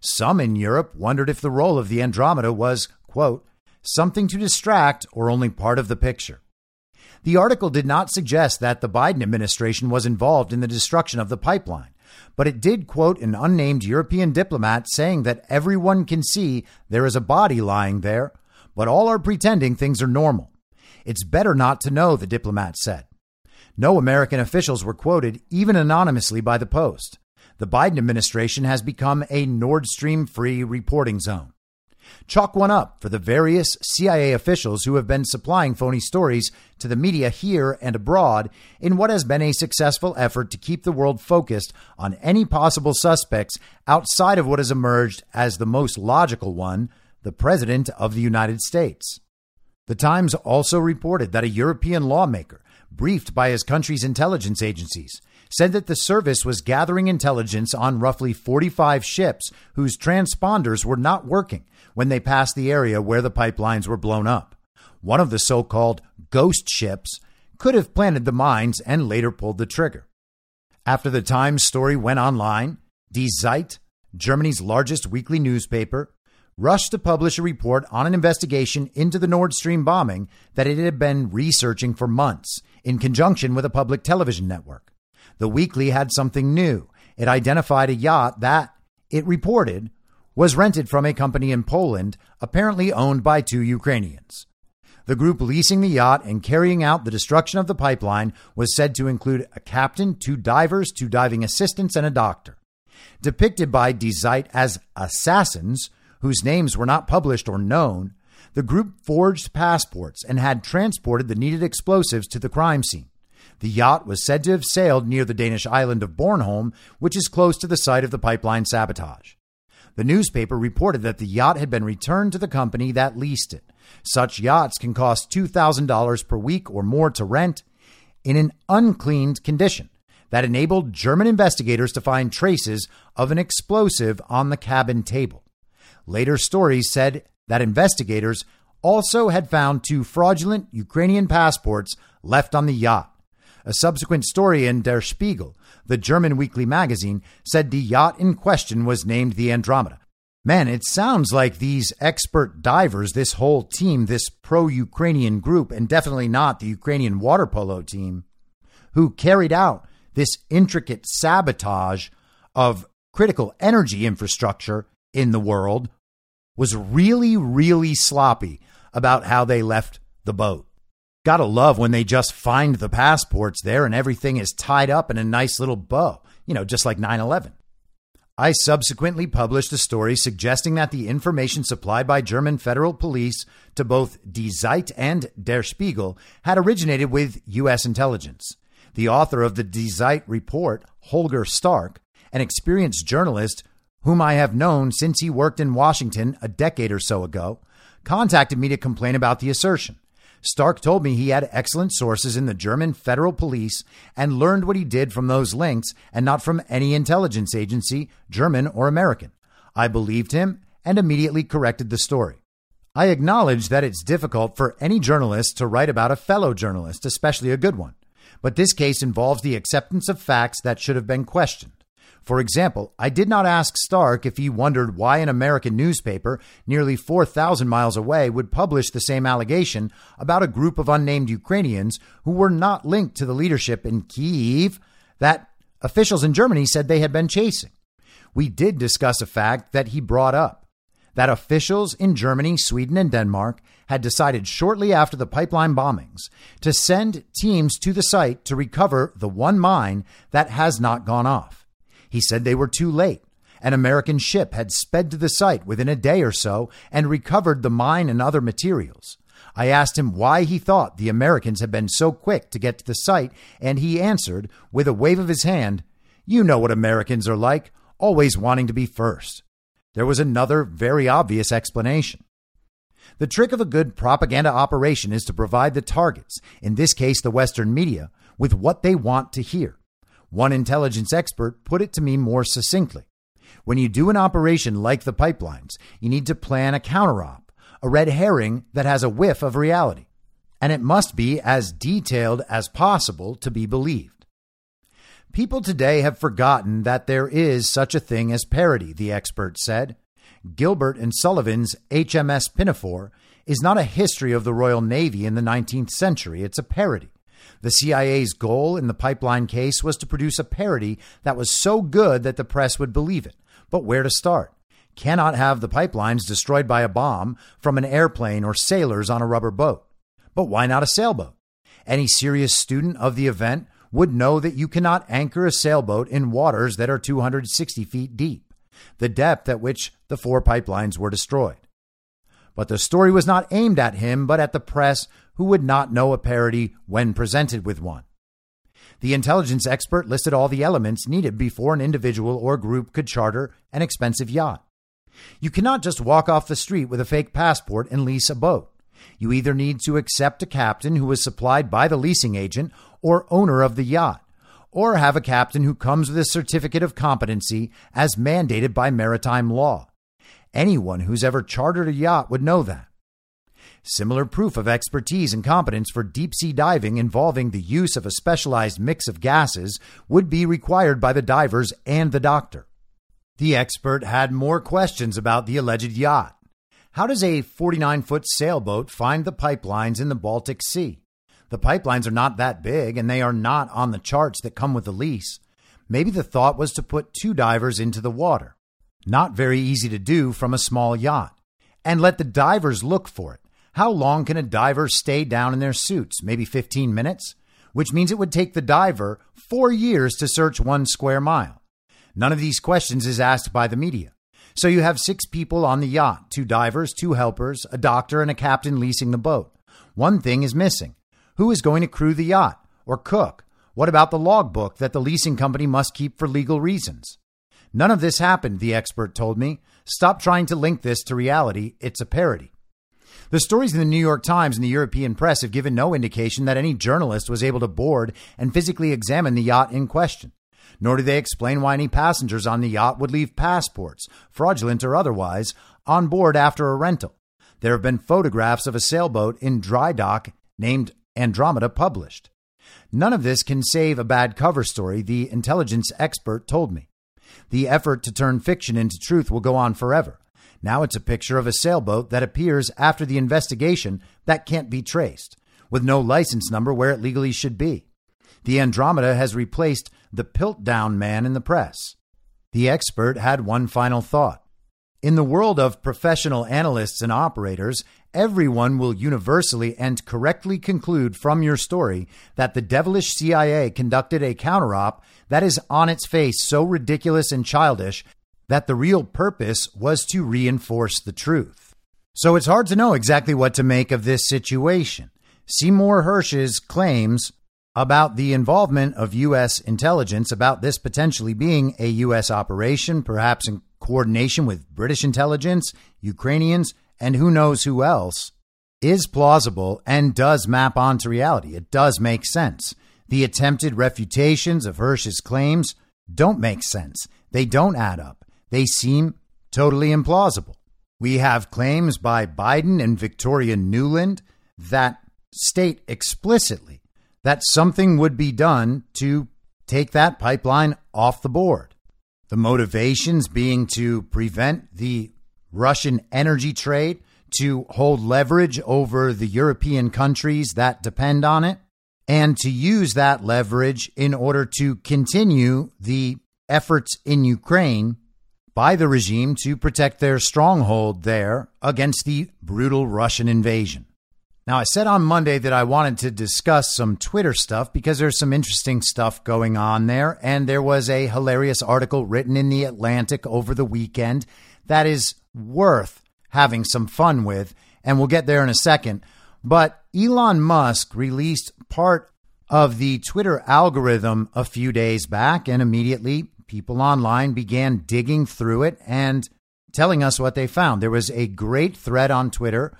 Some in Europe wondered if the role of the Andromeda was, quote, something to distract or only part of the picture. The article did not suggest that the Biden administration was involved in the destruction of the pipeline, but it did quote an unnamed European diplomat saying that everyone can see there is a body lying there, but all are pretending things are normal. It's better not to know, the diplomat said. No American officials were quoted, even anonymously, by the Post. The Biden administration has become a Nord Stream free reporting zone. Chalk one up for the various CIA officials who have been supplying phony stories to the media here and abroad in what has been a successful effort to keep the world focused on any possible suspects outside of what has emerged as the most logical one, the President of the United States. The Times also reported that a European lawmaker, briefed by his country's intelligence agencies, said that the service was gathering intelligence on roughly 45 ships whose transponders were not working when they passed the area where the pipelines were blown up. One of the so-called ghost ships could have planted the mines and later pulled the trigger. After the Times story went online, Die Zeit, Germany's largest weekly newspaper, rushed to publish a report on an investigation into the Nord Stream bombing that it had been researching for months in conjunction with a public television network. The weekly had something new. It identified a yacht that, it reported, was rented from a company in Poland, apparently owned by two Ukrainians. The group leasing the yacht and carrying out the destruction of the pipeline was said to include a captain, two divers, two diving assistants, and a doctor. Depicted by Die Zeit as assassins, whose names were not published or known, the group forged passports and had transported the needed explosives to the crime scene. The yacht was said to have sailed near the Danish island of Bornholm, which is close to the site of the pipeline sabotage. The newspaper reported that the yacht had been returned to the company that leased it. Such yachts can cost $2,000 per week or more to rent in an uncleaned condition that enabled German investigators to find traces of an explosive on the cabin table. Later stories said that investigators also had found two fraudulent Ukrainian passports left on the yacht. A subsequent story in Der Spiegel, the German weekly magazine, said the yacht in question was named the Andromeda. Man, it sounds like these expert divers, this whole team, this pro-Ukrainian group, and definitely not the Ukrainian water polo team, who carried out this intricate sabotage of critical energy infrastructure in the world, was really, really sloppy about how they left the boat. Gotta love when they just find the passports there and everything is tied up in a nice little bow, you know, just like 9/11. I subsequently published a story suggesting that the information supplied by German federal police to both Die Zeit and Der Spiegel had originated with U.S. intelligence. The author of the Die Zeit report, Holger Stark, an experienced journalist whom I have known since he worked in Washington a decade or so ago, contacted me to complain about the assertion. Stark told me he had excellent sources in the German federal police and learned what he did from those links and not from any intelligence agency, German or American. I believed him and immediately corrected the story. I acknowledge that it's difficult for any journalist to write about a fellow journalist, especially a good one. But this case involves the acceptance of facts that should have been questioned. For example, I did not ask Stark if he wondered why an American newspaper nearly 4,000 miles away would publish the same allegation about a group of unnamed Ukrainians who were not linked to the leadership in Kyiv that officials in Germany said they had been chasing. We did discuss a fact that he brought up, that officials in Germany, Sweden, and Denmark had decided shortly after the pipeline bombings to send teams to the site to recover the one mine that has not gone off. He said they were too late. An American ship had sped to the site within a day or so and recovered the mine and other materials. I asked him why he thought the Americans had been so quick to get to the site, and he answered with a wave of his hand, "You know what Americans are like, always wanting to be first." There was another very obvious explanation. The trick of a good propaganda operation is to provide the targets, in this case the Western media, with what they want to hear. One intelligence expert put it to me more succinctly. When you do an operation like the pipelines, you need to plan a counter-op, a red herring that has a whiff of reality, and it must be as detailed as possible to be believed. People today have forgotten that there is such a thing as parody, the expert said. Gilbert and Sullivan's HMS Pinafore is not a history of the Royal Navy in the 19th century. It's a parody. The CIA's goal in the pipeline case was to produce a parody that was so good that the press would believe it. But where to start? Cannot have the pipelines destroyed by a bomb from an airplane or sailors on a rubber boat. But why not a sailboat? Any serious student of the event would know that you cannot anchor a sailboat in waters that are 260 feet deep, the depth at which the four pipelines were destroyed. But the story was not aimed at him, but at the press, who would not know a parody when presented with one. The intelligence expert listed all the elements needed before an individual or group could charter an expensive yacht. You cannot just walk off the street with a fake passport and lease a boat. You either need to accept a captain who was supplied by the leasing agent or owner of the yacht, or have a captain who comes with a certificate of competency as mandated by maritime law. Anyone who's ever chartered a yacht would know that. Similar proof of expertise and competence for deep-sea diving involving the use of a specialized mix of gases would be required by the divers and the doctor. The expert had more questions about the alleged yacht. How does a 49-foot sailboat find the pipelines in the Baltic Sea? The pipelines are not that big, and they are not on the charts that come with the lease. Maybe the thought was to put two divers into the water. Not very easy to do from a small yacht. And let the divers look for it. How long can a diver stay down in their suits? Maybe 15 minutes? Which means it would take the diver 4 years to search 1 square mile. None of these questions is asked by the media. So you have 6 people on the yacht, 2 divers, 2 helpers, a doctor, and a captain leasing the boat. One thing is missing. Who is going to crew the yacht or cook? What about the logbook that the leasing company must keep for legal reasons? None of this happened, the expert told me. Stop trying to link this to reality. It's a parody. The stories in the New York Times and the European press have given no indication that any journalist was able to board and physically examine the yacht in question. Nor do they explain why any passengers on the yacht would leave passports, fraudulent or otherwise, on board after a rental. There have been photographs of a sailboat in dry dock named Andromeda published. None of this can save a bad cover story, the intelligence expert told me. The effort to turn fiction into truth will go on forever. Now it's a picture of a sailboat that appears after the investigation that can't be traced, with no license number where it legally should be. The Andromeda has replaced the Piltdown man in the press. The expert had one final thought. In the world of professional analysts and operators, everyone will universally and correctly conclude from your story that the devilish CIA conducted a counter-op that is on its face so ridiculous and childish that the real purpose was to reinforce the truth. So it's hard to know exactly what to make of this situation. Seymour Hersh's claims about the involvement of U.S. intelligence, about this potentially being a U.S. operation, perhaps in coordination with British intelligence, Ukrainians, and who knows who else, is plausible and does map onto reality. It does make sense. The attempted refutations of Hersh's claims don't make sense. They don't add up. They seem totally implausible. We have claims by Biden and Victoria Nuland that state explicitly that something would be done to take that pipeline off the board. The motivations being to prevent the Russian energy trade, to hold leverage over the European countries that depend on it, and to use that leverage in order to continue the efforts in Ukraine by the regime to protect their stronghold there against the brutal Russian invasion. Now, I said on Monday that I wanted to discuss some Twitter stuff because there's some interesting stuff going on there. And there was a hilarious article written in The Atlantic over the weekend that is worth having some fun with. And we'll get there in a second. But Elon Musk released part of the Twitter algorithm a few days back, and immediately people online began digging through it and telling us what they found. There was a great thread on Twitter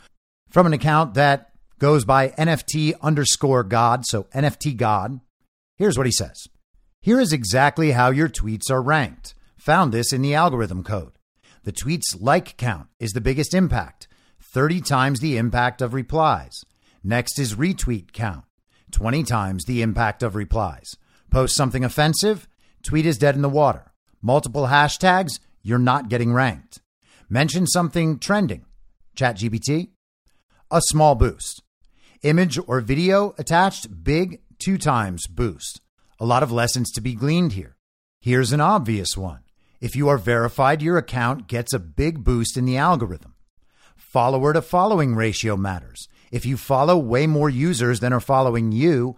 from an account that goes by NFT_God, so NFT God. Here's what he says. Here is exactly how your tweets are ranked. Found this in the algorithm code. The tweet's like count is the biggest impact, 30 times the impact of replies. Next is retweet count, 20 times the impact of replies. Post something offensive, tweet is dead in the water. Multiple hashtags, you're not getting ranked. Mention something trending, ChatGPT, a small boost. Image or video attached, big 2 times boost. A lot of lessons to be gleaned here. Here's an obvious one. If you are verified, your account gets a big boost in the algorithm. Follower to following ratio matters. If you follow way more users than are following you,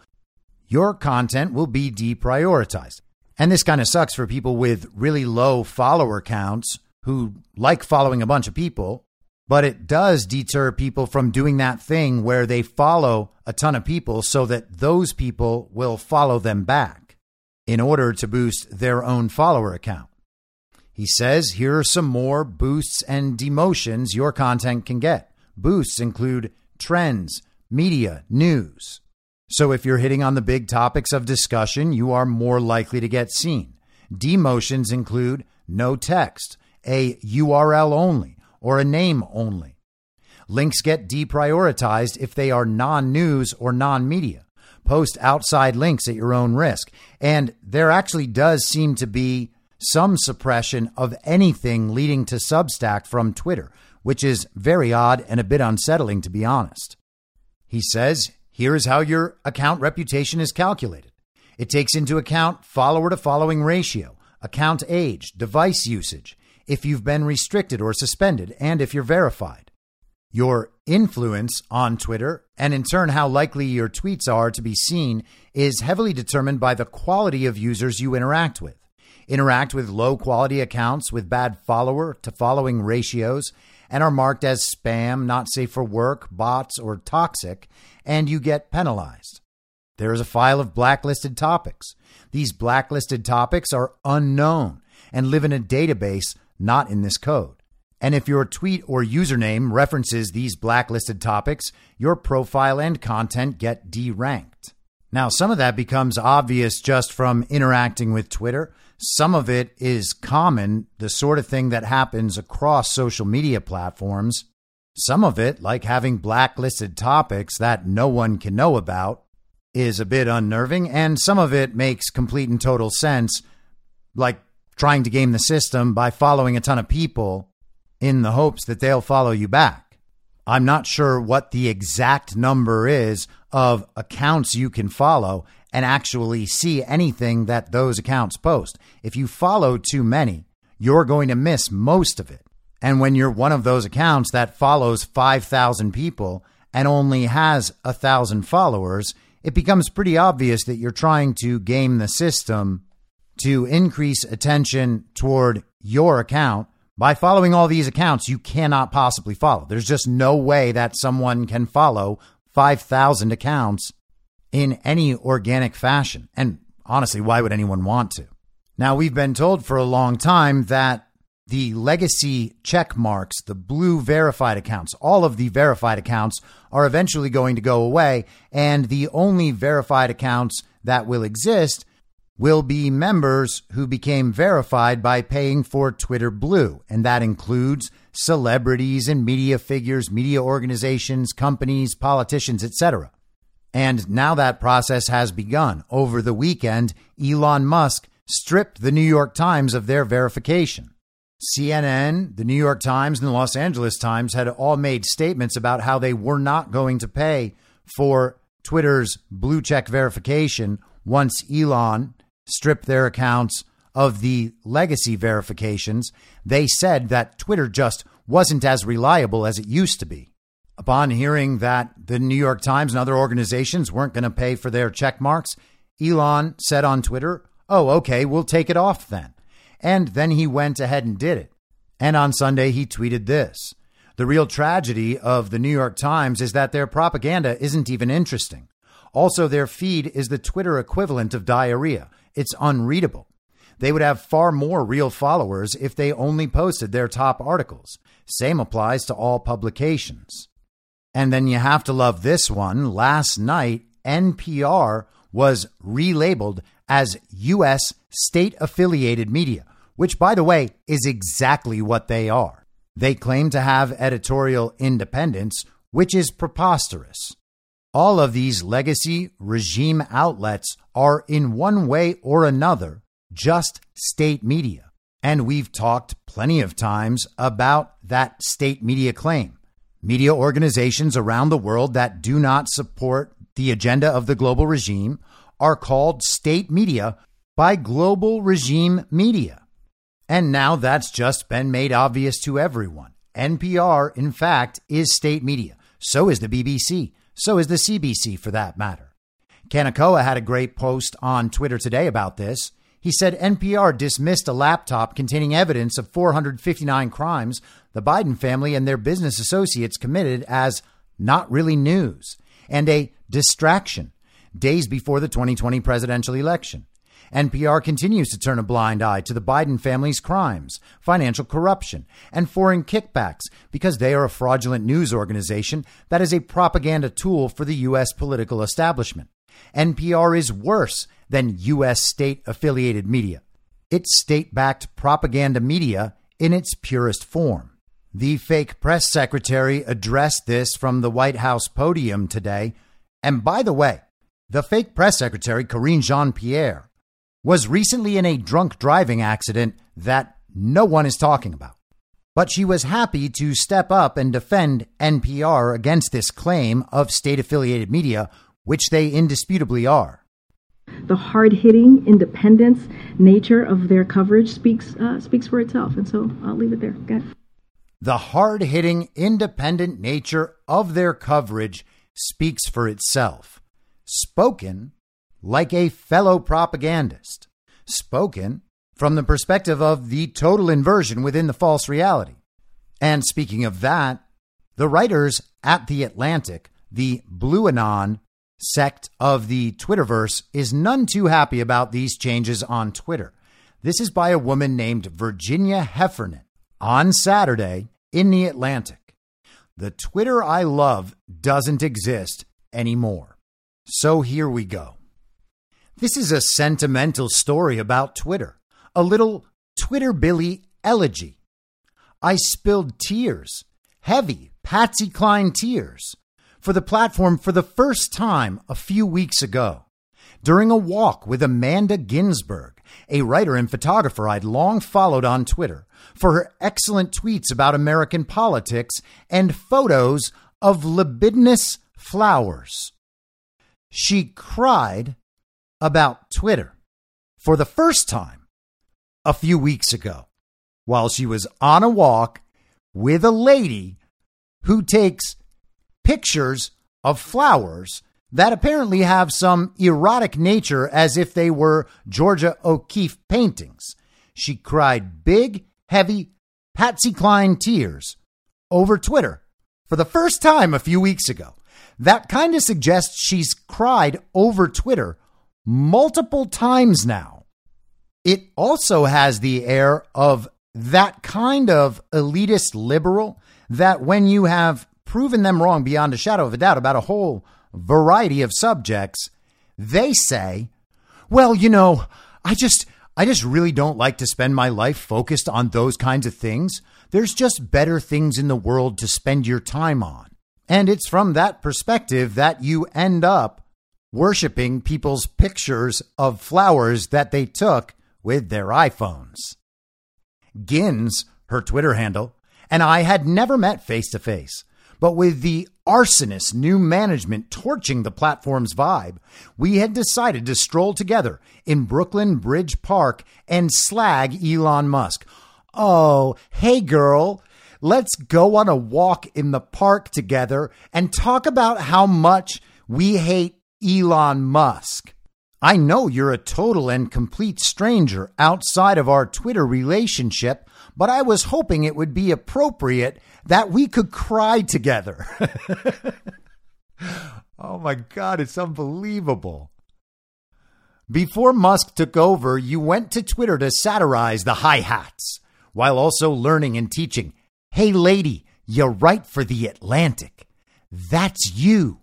your content will be deprioritized. And this kind of sucks for people with really low follower counts who like following a bunch of people. But it does deter people from doing that thing where they follow a ton of people so that those people will follow them back in order to boost their own follower account. He says, here are some more boosts and demotions your content can get. Boosts include trends, media, news. So if you're hitting on the big topics of discussion, you are more likely to get seen. Demotions include no text, a URL only, or a name only. Links get deprioritized if they are non-news or non-media. Post outside links at your own risk. And there actually does seem to be some suppression of anything leading to Substack from Twitter, which is very odd and a bit unsettling, to be honest. He says, here is how your account reputation is calculated. It takes into account follower to following ratio, account age, device usage, if you've been restricted or suspended, and if you're verified. Your influence on Twitter, and in turn how likely your tweets are to be seen, is heavily determined by the quality of users you interact with. Interact with low quality accounts with bad follower to following ratios and are marked as spam, not safe for work, bots, or toxic, and you get penalized. There is a file of blacklisted topics. These blacklisted topics are unknown and live in a database not in this code. And if your tweet or username references these blacklisted topics, your profile and content get deranked. Now, some of that becomes obvious just from interacting with Twitter. Some of it is common, the sort of thing that happens across social media platforms. Some of it, like having blacklisted topics that no one can know about, is a bit unnerving. And some of it makes complete and total sense, like trying to game the system by following a ton of people in the hopes that they'll follow you back. I'm not sure what the exact number is of accounts you can follow and actually see anything that those accounts post. If you follow too many, you're going to miss most of it. And when you're one of those accounts that follows 5,000 people and only has 1,000 followers, it becomes pretty obvious that you're trying to game the system to increase attention toward your account by following all these accounts you cannot possibly follow. There's just no way that someone can follow 5,000 accounts in any organic fashion. And honestly, why would anyone want to? Now, we've been told for a long time that the legacy check marks, the blue verified accounts, all of the verified accounts are eventually going to go away. And the only verified accounts that will exist will be members who became verified by paying for Twitter Blue. And that includes celebrities and media figures, media organizations, companies, politicians, etc. And now that process has begun. Over the weekend, Elon Musk stripped the New York Times of their verification. CNN, the New York Times, and the Los Angeles Times had all made statements about how they were not going to pay for Twitter's blue check verification once Elon stripped their accounts of the legacy verifications. They said that Twitter just wasn't as reliable as it used to be. Upon hearing that the New York Times and other organizations weren't going to pay for their check marks, Elon said on Twitter, "Oh, okay, we'll take it off then." And then he went ahead and did it. And on Sunday, he tweeted this. The real tragedy of the New York Times is that their propaganda isn't even interesting. Also, their feed is the Twitter equivalent of diarrhea. It's unreadable. They would have far more real followers if they only posted their top articles. Same applies to all publications. And then you have to love this one. Last night, NPR was relabeled as U.S. state-affiliated media, which, by the way, is exactly what they are. They claim to have editorial independence, which is preposterous. All of these legacy regime outlets are, in one way or another, just state media. And we've talked plenty of times about that state media claim. Media organizations around the world that do not support the agenda of the global regime are called state media by global regime media. And now that's just been made obvious to everyone. NPR, in fact, is state media. So is the BBC. So is the CBC, for that matter. Kanakoa had a great post on Twitter today about this. He said NPR dismissed a laptop containing evidence of 459 crimes the Biden family and their business associates committed as not really news and a distraction days before the 2020 presidential election. NPR continues to turn a blind eye to the Biden family's crimes, financial corruption, and foreign kickbacks because they are a fraudulent news organization that is a propaganda tool for the U.S. political establishment. NPR is worse than U.S. state-affiliated media. It's state-backed propaganda media in its purest form. The fake press secretary addressed this from the White House podium today. And by the way, the fake press secretary, Karine Jean-Pierre, was recently in a drunk driving accident that no one is talking about. But she was happy to step up and defend NPR against this claim of state-affiliated media, which they indisputably are. The hard-hitting, independence nature of their coverage speaks for itself. And so I'll leave it there. Got it. The hard-hitting, independent nature of their coverage speaks for itself. Spoken like a fellow propagandist. Spoken from the perspective of the total inversion within the false reality. And speaking of that, the writers at The Atlantic, the Blue Anon sect of the Twitterverse, is none too happy about these changes on Twitter. This is by a woman named Virginia Heffernan on Saturday in The Atlantic. The Twitter I love doesn't exist anymore. So here we go. This is a sentimental story about Twitter, a little Twitterbilly elegy. I spilled tears, heavy Patsy Cline tears, for the platform for the first time a few weeks ago, during a walk with Amanda Ginsberg, a writer and photographer I'd long followed on Twitter for her excellent tweets about American politics and photos of libidinous flowers. She cried about Twitter for the first time a few weeks ago while she was on a walk with a lady who takes pictures of flowers that apparently have some erotic nature, as if they were Georgia O'Keeffe paintings. She cried big, heavy Patsy Cline tears over Twitter for the first time a few weeks ago. That kind of suggests she's cried over Twitter multiple times now. It also has the air of that kind of elitist liberal that when you have proven them wrong beyond a shadow of a doubt about a whole variety of subjects, they say, well, you know, I just really don't like to spend my life focused on those kinds of things. There's just better things in the world to spend your time on. And it's from that perspective that you end up worshiping people's pictures of flowers that they took with their iPhones. Gins, her Twitter handle, and I had never met face to face, but with the arsonist new management torching the platform's vibe, we had decided to stroll together in Brooklyn Bridge Park and slag Elon Musk. Oh, hey girl, let's go on a walk in the park together and talk about how much we hate Elon Musk. I know you're a total and complete stranger outside of our Twitter relationship, but I was hoping it would be appropriate that we could cry together. Oh my God, it's unbelievable. Before Musk took over, you went to Twitter to satirize the hi-hats while also learning and teaching. Hey lady, you write for The Atlantic. That's you.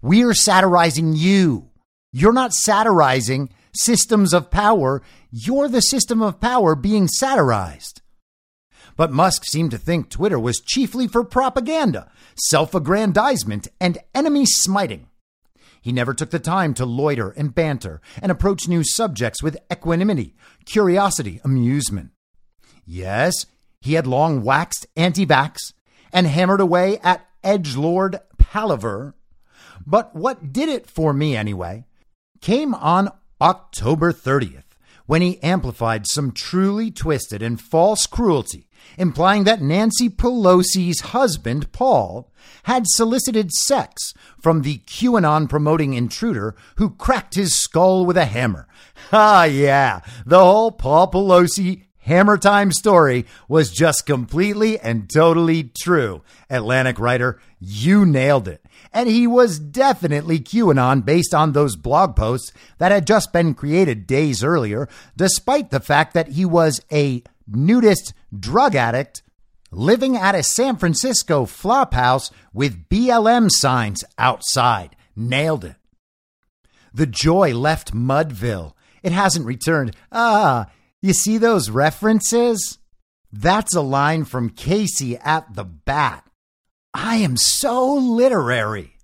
We're satirizing you. You're not satirizing systems of power. You're the system of power being satirized. But Musk seemed to think Twitter was chiefly for propaganda, self-aggrandizement, and enemy smiting. He never took the time to loiter and banter and approach new subjects with equanimity, curiosity, amusement. Yes, he had long waxed anti-vax and hammered away at edgelord Palaver. But what did it for me anyway came on October 30th, when he amplified some truly twisted and false cruelty, implying that Nancy Pelosi's husband, Paul, had solicited sex from the QAnon-promoting intruder who cracked his skull with a hammer. Ah, yeah, the whole Paul Pelosi hammer time story was just completely and totally true. Atlantic writer, you nailed it. And he was definitely QAnon based on those blog posts that had just been created days earlier, despite the fact that he was a nudist drug addict living at a San Francisco flophouse with BLM signs outside. Nailed it. The joy left Mudville. It hasn't returned. Ah, you see those references? That's a line from Casey at the Bat. I am so literary.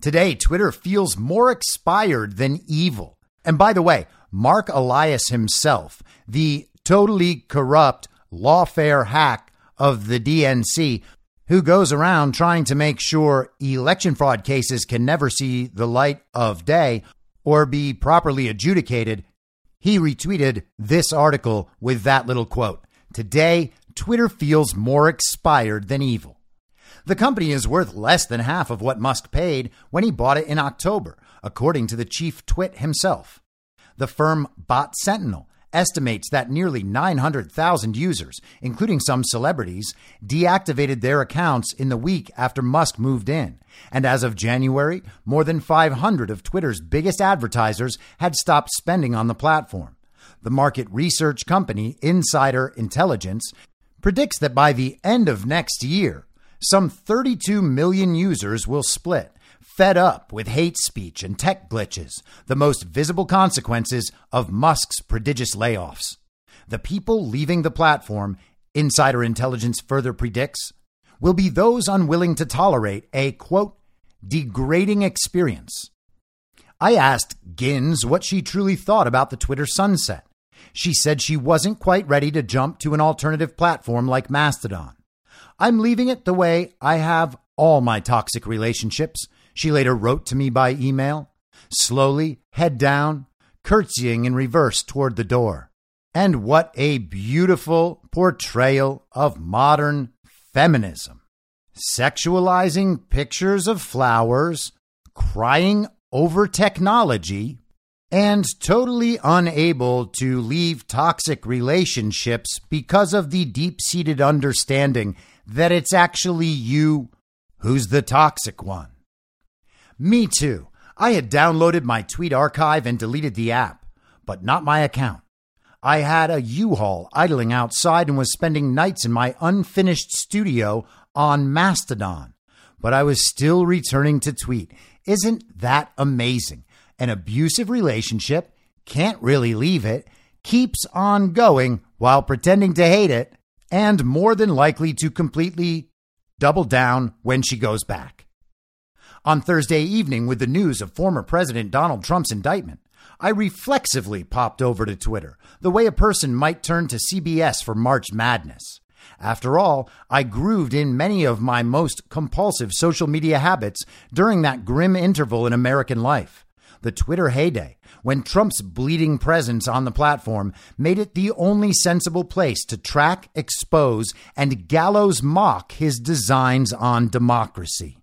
Today, Twitter feels more expired than evil. And by the way, Mark Elias himself, the totally corrupt lawfare hack of the DNC, who goes around trying to make sure election fraud cases can never see the light of day or be properly adjudicated, he retweeted this article with that little quote. Today, Twitter feels more expired than evil. The company is worth less than half of what Musk paid when he bought it in October, according to the chief twit himself. The firm Bot Sentinel estimates that nearly 900,000 users, including some celebrities, deactivated their accounts in the week after Musk moved in. And as of January, more than 500 of Twitter's biggest advertisers had stopped spending on the platform. The market research company Insider Intelligence predicts that by the end of next year, some 32 million users will split, fed up with hate speech and tech glitches, the most visible consequences of Musk's prodigious layoffs. The people leaving the platform, Insider Intelligence further predicts, will be those unwilling to tolerate a, quote, degrading experience. I asked Gins what she truly thought about the Twitter sunset. She said she wasn't quite ready to jump to an alternative platform like Mastodon. I'm leaving it the way I have all my toxic relationships, she later wrote to me by email, slowly, head down, curtsying in reverse toward the door. And what a beautiful portrayal of modern feminism. Sexualizing pictures of flowers, crying over technology, and totally unable to leave toxic relationships because of the deep-seated understanding that it's actually you who's the toxic one. Me too. I had downloaded my tweet archive and deleted the app, but not my account. I had a U-Haul idling outside and was spending nights in my unfinished studio on Mastodon, but I was still returning to tweet. Isn't that amazing? An abusive relationship, can't really leave it, keeps on going while pretending to hate it, and more than likely to completely double down when she goes back. On Thursday evening, with the news of former President Donald Trump's indictment, I reflexively popped over to Twitter, the way a person might turn to CBS for March Madness. After all, I grooved in many of my most compulsive social media habits during that grim interval in American life. The Twitter heyday, when Trump's bleeding presence on the platform made it the only sensible place to track, expose, and gallows mock his designs on democracy.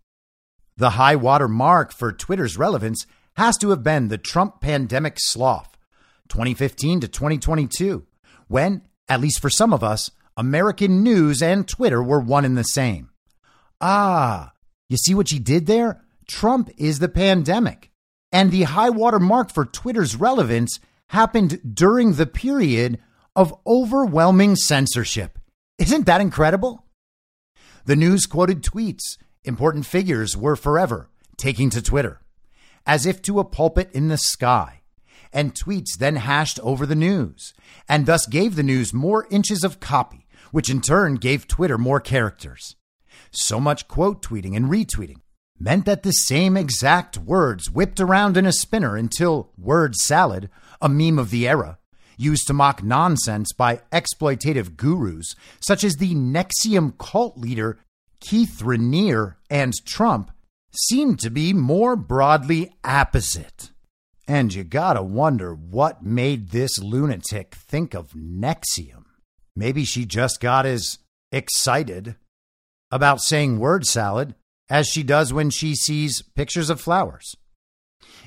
The high water mark for Twitter's relevance has to have been the Trump pandemic slough, 2015 to 2022, when, at least for some of us, American news and Twitter were one and the same. Ah, you see what she did there? Trump is the pandemic. And the high water mark for Twitter's relevance happened during the period of overwhelming censorship. Isn't that incredible? The news quoted tweets. Important figures were forever taking to Twitter, as if to a pulpit in the sky. And tweets then hashed over the news, and thus gave the news more inches of copy, which in turn gave Twitter more characters. So much quote tweeting and retweeting meant that the same exact words whipped around in a spinner until word salad, a meme of the era, used to mock nonsense by exploitative gurus such as the Nexium cult leader Keith Raniere and Trump, seemed to be more broadly apposite. And you gotta wonder what made this lunatic think of Nexium. Maybe she just got as excited about saying word salad as she does when she sees pictures of flowers.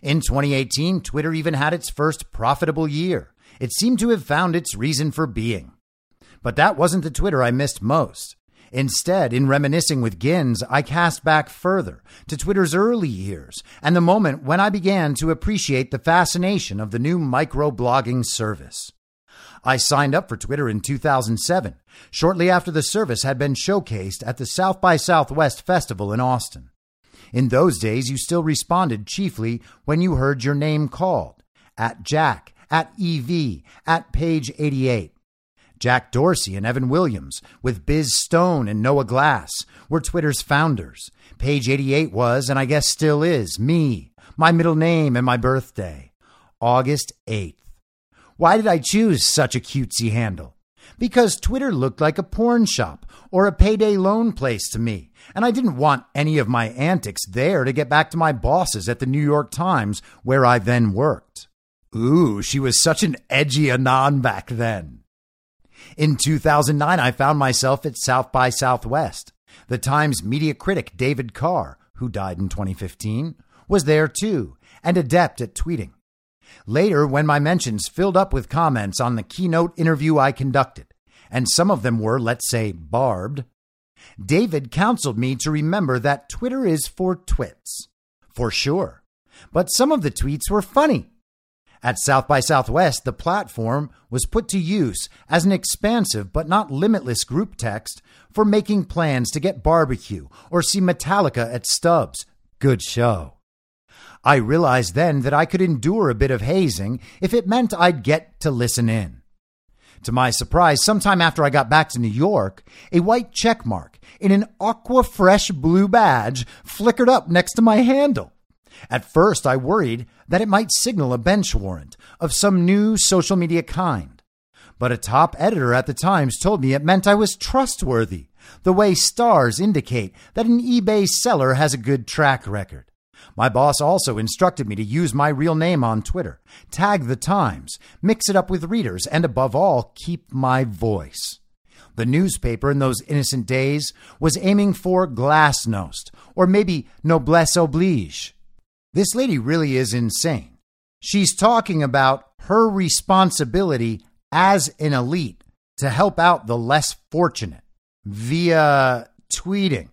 In 2018, Twitter even had its first profitable year. It seemed to have found its reason for being. But that wasn't the Twitter I missed most. Instead, in reminiscing with Gins, I cast back further to Twitter's early years and the moment when I began to appreciate the fascination of the new microblogging service. I signed up for Twitter in 2007, shortly after the service had been showcased at the South by Southwest Festival in Austin. In those days, you still responded chiefly when you heard your name called, at Jack, at EV, at page 88. Jack Dorsey and Evan Williams, with Biz Stone and Noah Glass, were Twitter's founders. Page 88 was, and I guess still is, me, my middle name and my birthday, August 8th. Why did I choose such a cutesy handle? Because Twitter looked like a porn shop or a payday loan place to me, and I didn't want any of my antics there to get back to my bosses at the New York Times, where I then worked. Ooh, she was such an edgy anon back then. In 2009, I found myself at South by Southwest. The Times media critic David Carr, who died in 2015, was there too, and adept at tweeting. Later, when my mentions filled up with comments on the keynote interview I conducted, and some of them were, let's say, barbed, David counseled me to remember that Twitter is for twits, for sure. But some of the tweets were funny. At South by Southwest, the platform was put to use as an expansive but not limitless group text for making plans to get barbecue or see Metallica at Stubbs. Good show. I realized then that I could endure a bit of hazing if it meant I'd get to listen in. To my surprise, sometime after I got back to New York, a white checkmark in an aqua-fresh blue badge flickered up next to my handle. At first, I worried that it might signal a bench warrant of some new social media kind. But a top editor at the Times told me it meant I was trustworthy, the way stars indicate that an eBay seller has a good track record. My boss also instructed me to use my real name on Twitter, tag the Times, mix it up with readers, and above all, keep my voice. The newspaper in those innocent days was aiming for glasnost, or maybe noblesse oblige. This lady really is insane. She's talking about her responsibility as an elite to help out the less fortunate via tweeting.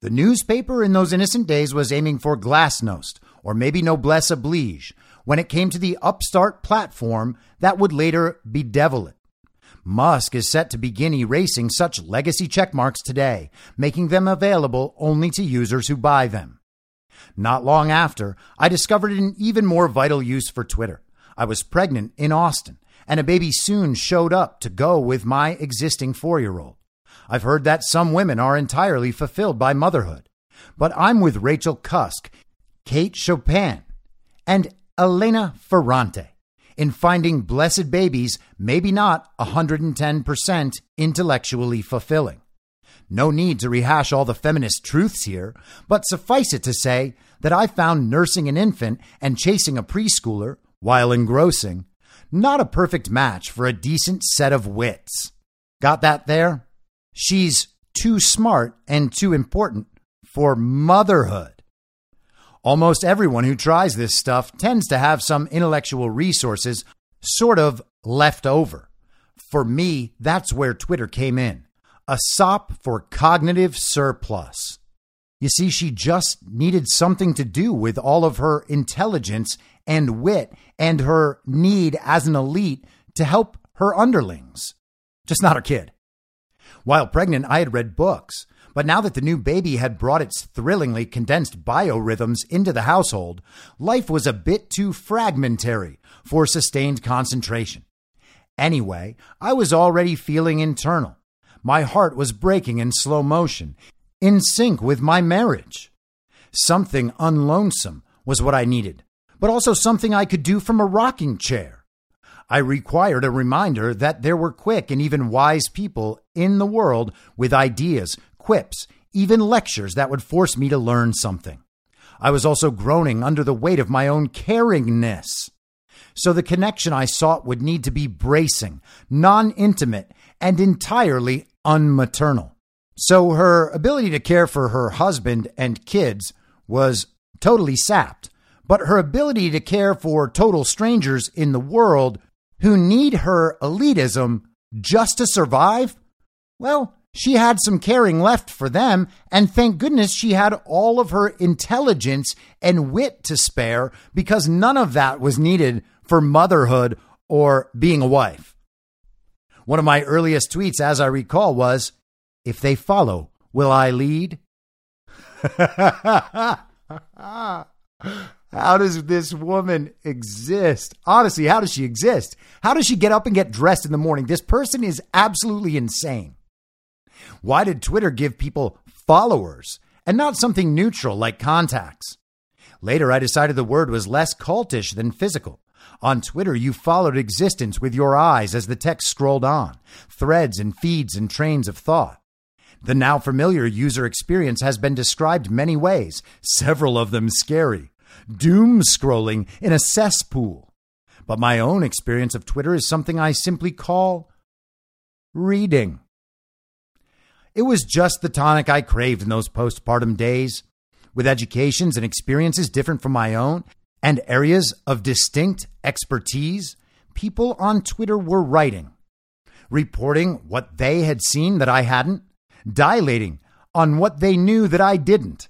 The newspaper in those innocent days was aiming for glasnost, or maybe noblesse oblige, when it came to the upstart platform that would later bedevil it. Musk is set to begin erasing such legacy checkmarks today, making them available only to users who buy them. Not long after, I discovered an even more vital use for Twitter. I was pregnant in Austin, and a baby soon showed up to go with my existing 4-year-old. I've heard that some women are entirely fulfilled by motherhood, but I'm with Rachel Cusk, Kate Chopin, and Elena Ferrante in finding blessed babies maybe not 110% intellectually fulfilling. No need to rehash all the feminist truths here, but suffice it to say that I found nursing an infant and chasing a preschooler, while engrossing, not a perfect match for a decent set of wits. Got that there? She's too smart and too important for motherhood. Almost everyone who tries this stuff tends to have some intellectual resources sort of left over. For me, that's where Twitter came in. A sop for cognitive surplus. You see, she just needed something to do with all of her intelligence and wit and her need as an elite to help her underlings. Just not her kid. While pregnant, I had read books, but now that the new baby had brought its thrillingly condensed biorhythms into the household, life was a bit too fragmentary for sustained concentration. Anyway, I was already feeling internal. My heart was breaking in slow motion, in sync with my marriage. Something unlonesome was what I needed, but also something I could do from a rocking chair. I required a reminder that there were quick and even wise people in the world with ideas, quips, even lectures that would force me to learn something. I was also groaning under the weight of my own caringness. So the connection I sought would need to be bracing, non-intimate, and entirely unmaternal. So her ability to care for her husband and kids was totally sapped, but her ability to care for total strangers in the world who need her elitism just to survive, well, she had some caring left for them, and thank goodness she had all of her intelligence and wit to spare, because none of that was needed for motherhood or being a wife. One of my earliest tweets, as I recall, was, "If they follow, will I lead?" How does this woman exist? Honestly, how does she exist? How does she get up and get dressed in the morning? This person is absolutely insane. Why did Twitter give people followers and not something neutral like contacts? Later, I decided the word was less cultish than physical. On Twitter, you followed existence with your eyes as the text scrolled on, threads and feeds and trains of thought. The now familiar user experience has been described many ways, several of them scary. Doom scrolling in a cesspool. But my own experience of Twitter is something I simply call reading. It was just the tonic I craved in those postpartum days. With educations and experiences different from my own and areas of distinct expertise, people on Twitter were writing, reporting what they had seen that I hadn't, dilating on what they knew that I didn't.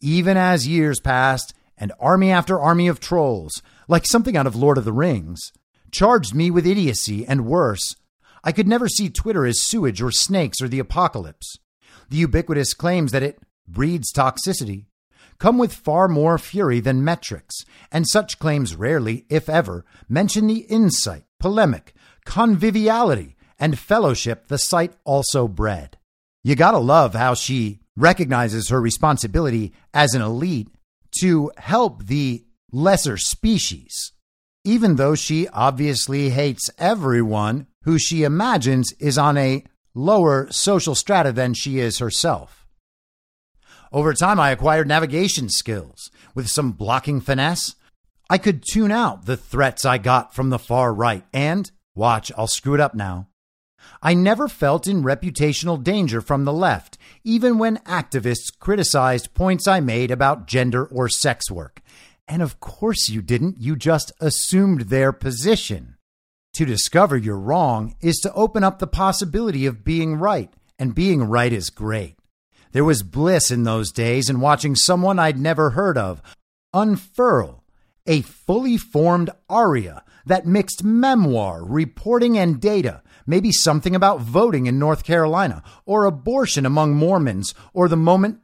Even as years passed and army after army of trolls, like something out of Lord of the Rings, charged me with idiocy and worse, I could never see Twitter as sewage or snakes or the apocalypse. The ubiquitous claims that it breeds toxicity come with far more fury than metrics, and such claims rarely, if ever, mention the insight, polemic, conviviality, and fellowship the site also bred. You gotta love how she recognizes her responsibility as an elite to help the lesser species, even though she obviously hates everyone who she imagines is on a lower social strata than she is herself. Over time, I acquired navigation skills. With some blocking finesse, I could tune out the threats I got from the far right. And, watch, I'll screw it up now, I never felt in reputational danger from the left, even when activists criticized points I made about gender or sex work. And of course you didn't. You just assumed their position. To discover you're wrong is to open up the possibility of being right, and being right is great. There was bliss in those days in watching someone I'd never heard of unfurl a fully formed aria that mixed memoir, reporting, and data, maybe something about voting in North Carolina, or abortion among Mormons, or the moment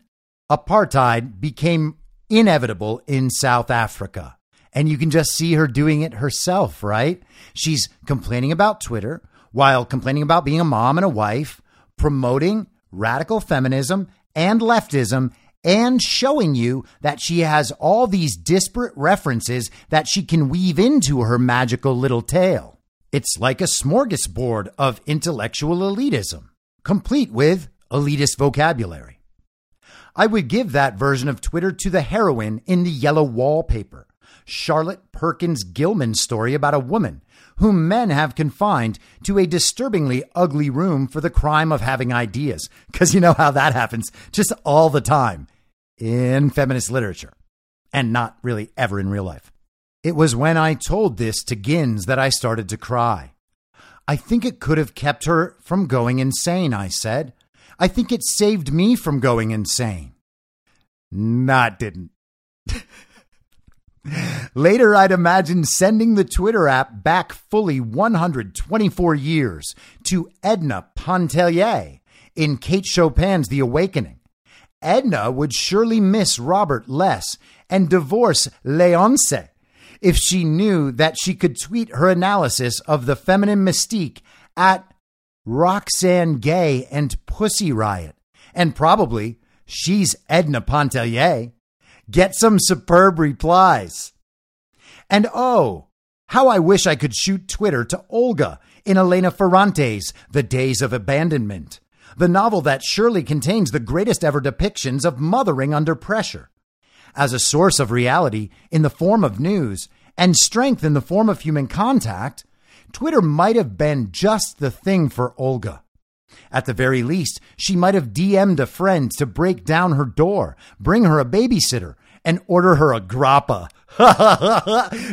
apartheid became inevitable in South Africa. And you can just see her doing it herself, right? She's complaining about Twitter while complaining about being a mom and a wife, promoting radical feminism and leftism and showing you that she has all these disparate references that she can weave into her magical little tale. It's like a smorgasbord of intellectual elitism, complete with elitist vocabulary. I would give that version of Twitter to the heroine in the yellow wallpaper, Charlotte Perkins Gilman's story about a woman whom men have confined to a disturbingly ugly room for the crime of having ideas, because you know how that happens just all the time in feminist literature and not really ever in real life. It was when I told this to Gins that I started to cry. I think it could have kept her from going insane, I said. I think it saved me from going insane. Nah, it didn't. Later, I'd imagine sending the Twitter app back fully 124 years to Edna Pontellier in Kate Chopin's The Awakening. Edna would surely miss Robert Less and divorce Léonce if she knew that she could tweet her analysis of the feminine mystique at Roxanne Gay and Pussy Riot. And probably, she's Edna Pontellier. Get some superb replies. And oh, how I wish I could shoot Twitter to Olga in Elena Ferrante's The Days of Abandonment, the novel that surely contains the greatest ever depictions of mothering under pressure as a source of reality in the form of news and strength in the form of human contact. Twitter might have been just the thing for Olga. At the very least, she might have DM'd a friend to break down her door, bring her a babysitter, and order her a grappa.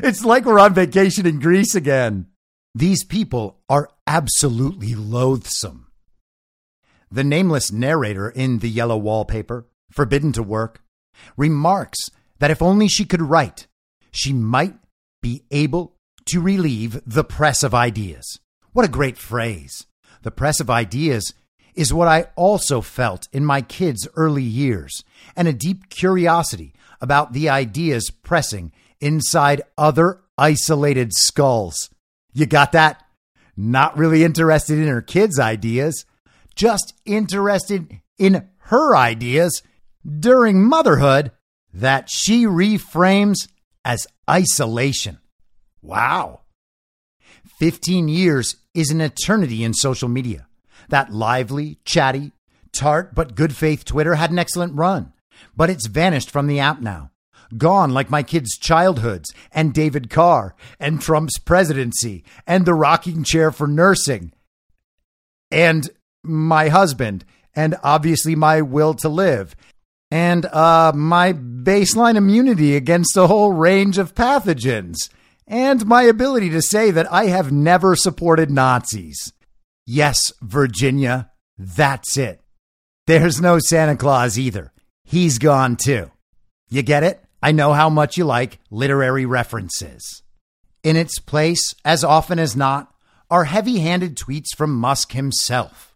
It's like we're on vacation in Greece again. These people are absolutely loathsome. The nameless narrator in The Yellow Wallpaper, forbidden to work, remarks that if only she could write, she might be able to relieve the press of ideas. What a great phrase. The press of ideas is what I also felt in my kids' early years, and a deep curiosity about the ideas pressing inside other isolated skulls. You got that? Not really interested in her kids' ideas, just interested in her ideas during motherhood that she reframes as isolation. Wow. 15 years is an eternity in social media. That lively, chatty, tart, but good faith Twitter had an excellent run, but it's vanished from the app now. Gone like my kids' childhoods and David Carr and Trump's presidency and the rocking chair for nursing and my husband and obviously my will to live and my baseline immunity against a whole range of pathogens. And my ability to say that I have never supported Nazis. Yes, Virginia, that's it. There's no Santa Claus either. He's gone too. You get it? I know how much you like literary references. In its place, as often as not, are heavy-handed tweets from Musk himself.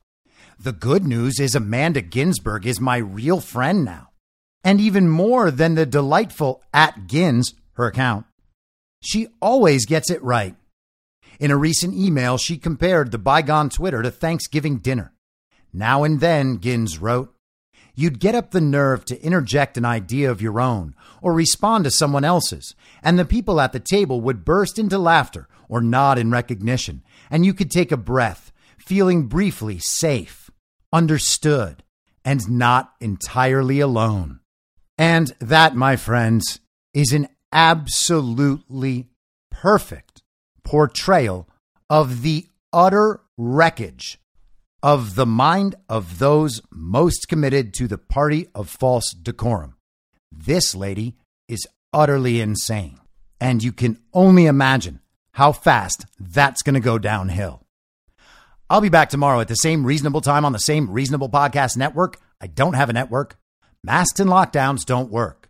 The good news is Amanda Ginsburg is my real friend now. And even more than the delightful @Gins, her account, she always gets it right. In a recent email, she compared the bygone Twitter to Thanksgiving dinner. Now and then, Gins wrote, you'd get up the nerve to interject an idea of your own or respond to someone else's, and the people at the table would burst into laughter or nod in recognition, and you could take a breath, feeling briefly safe, understood, and not entirely alone. And that, my friends, is an absolutely perfect portrayal of the utter wreckage of the mind of those most committed to the party of false decorum. This lady is utterly insane, and you can only imagine how fast that's going to go downhill. I'll be back tomorrow at the same reasonable time on the same reasonable podcast network. I don't have a network. Masks and lockdowns don't work.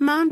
Mom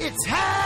It's happening!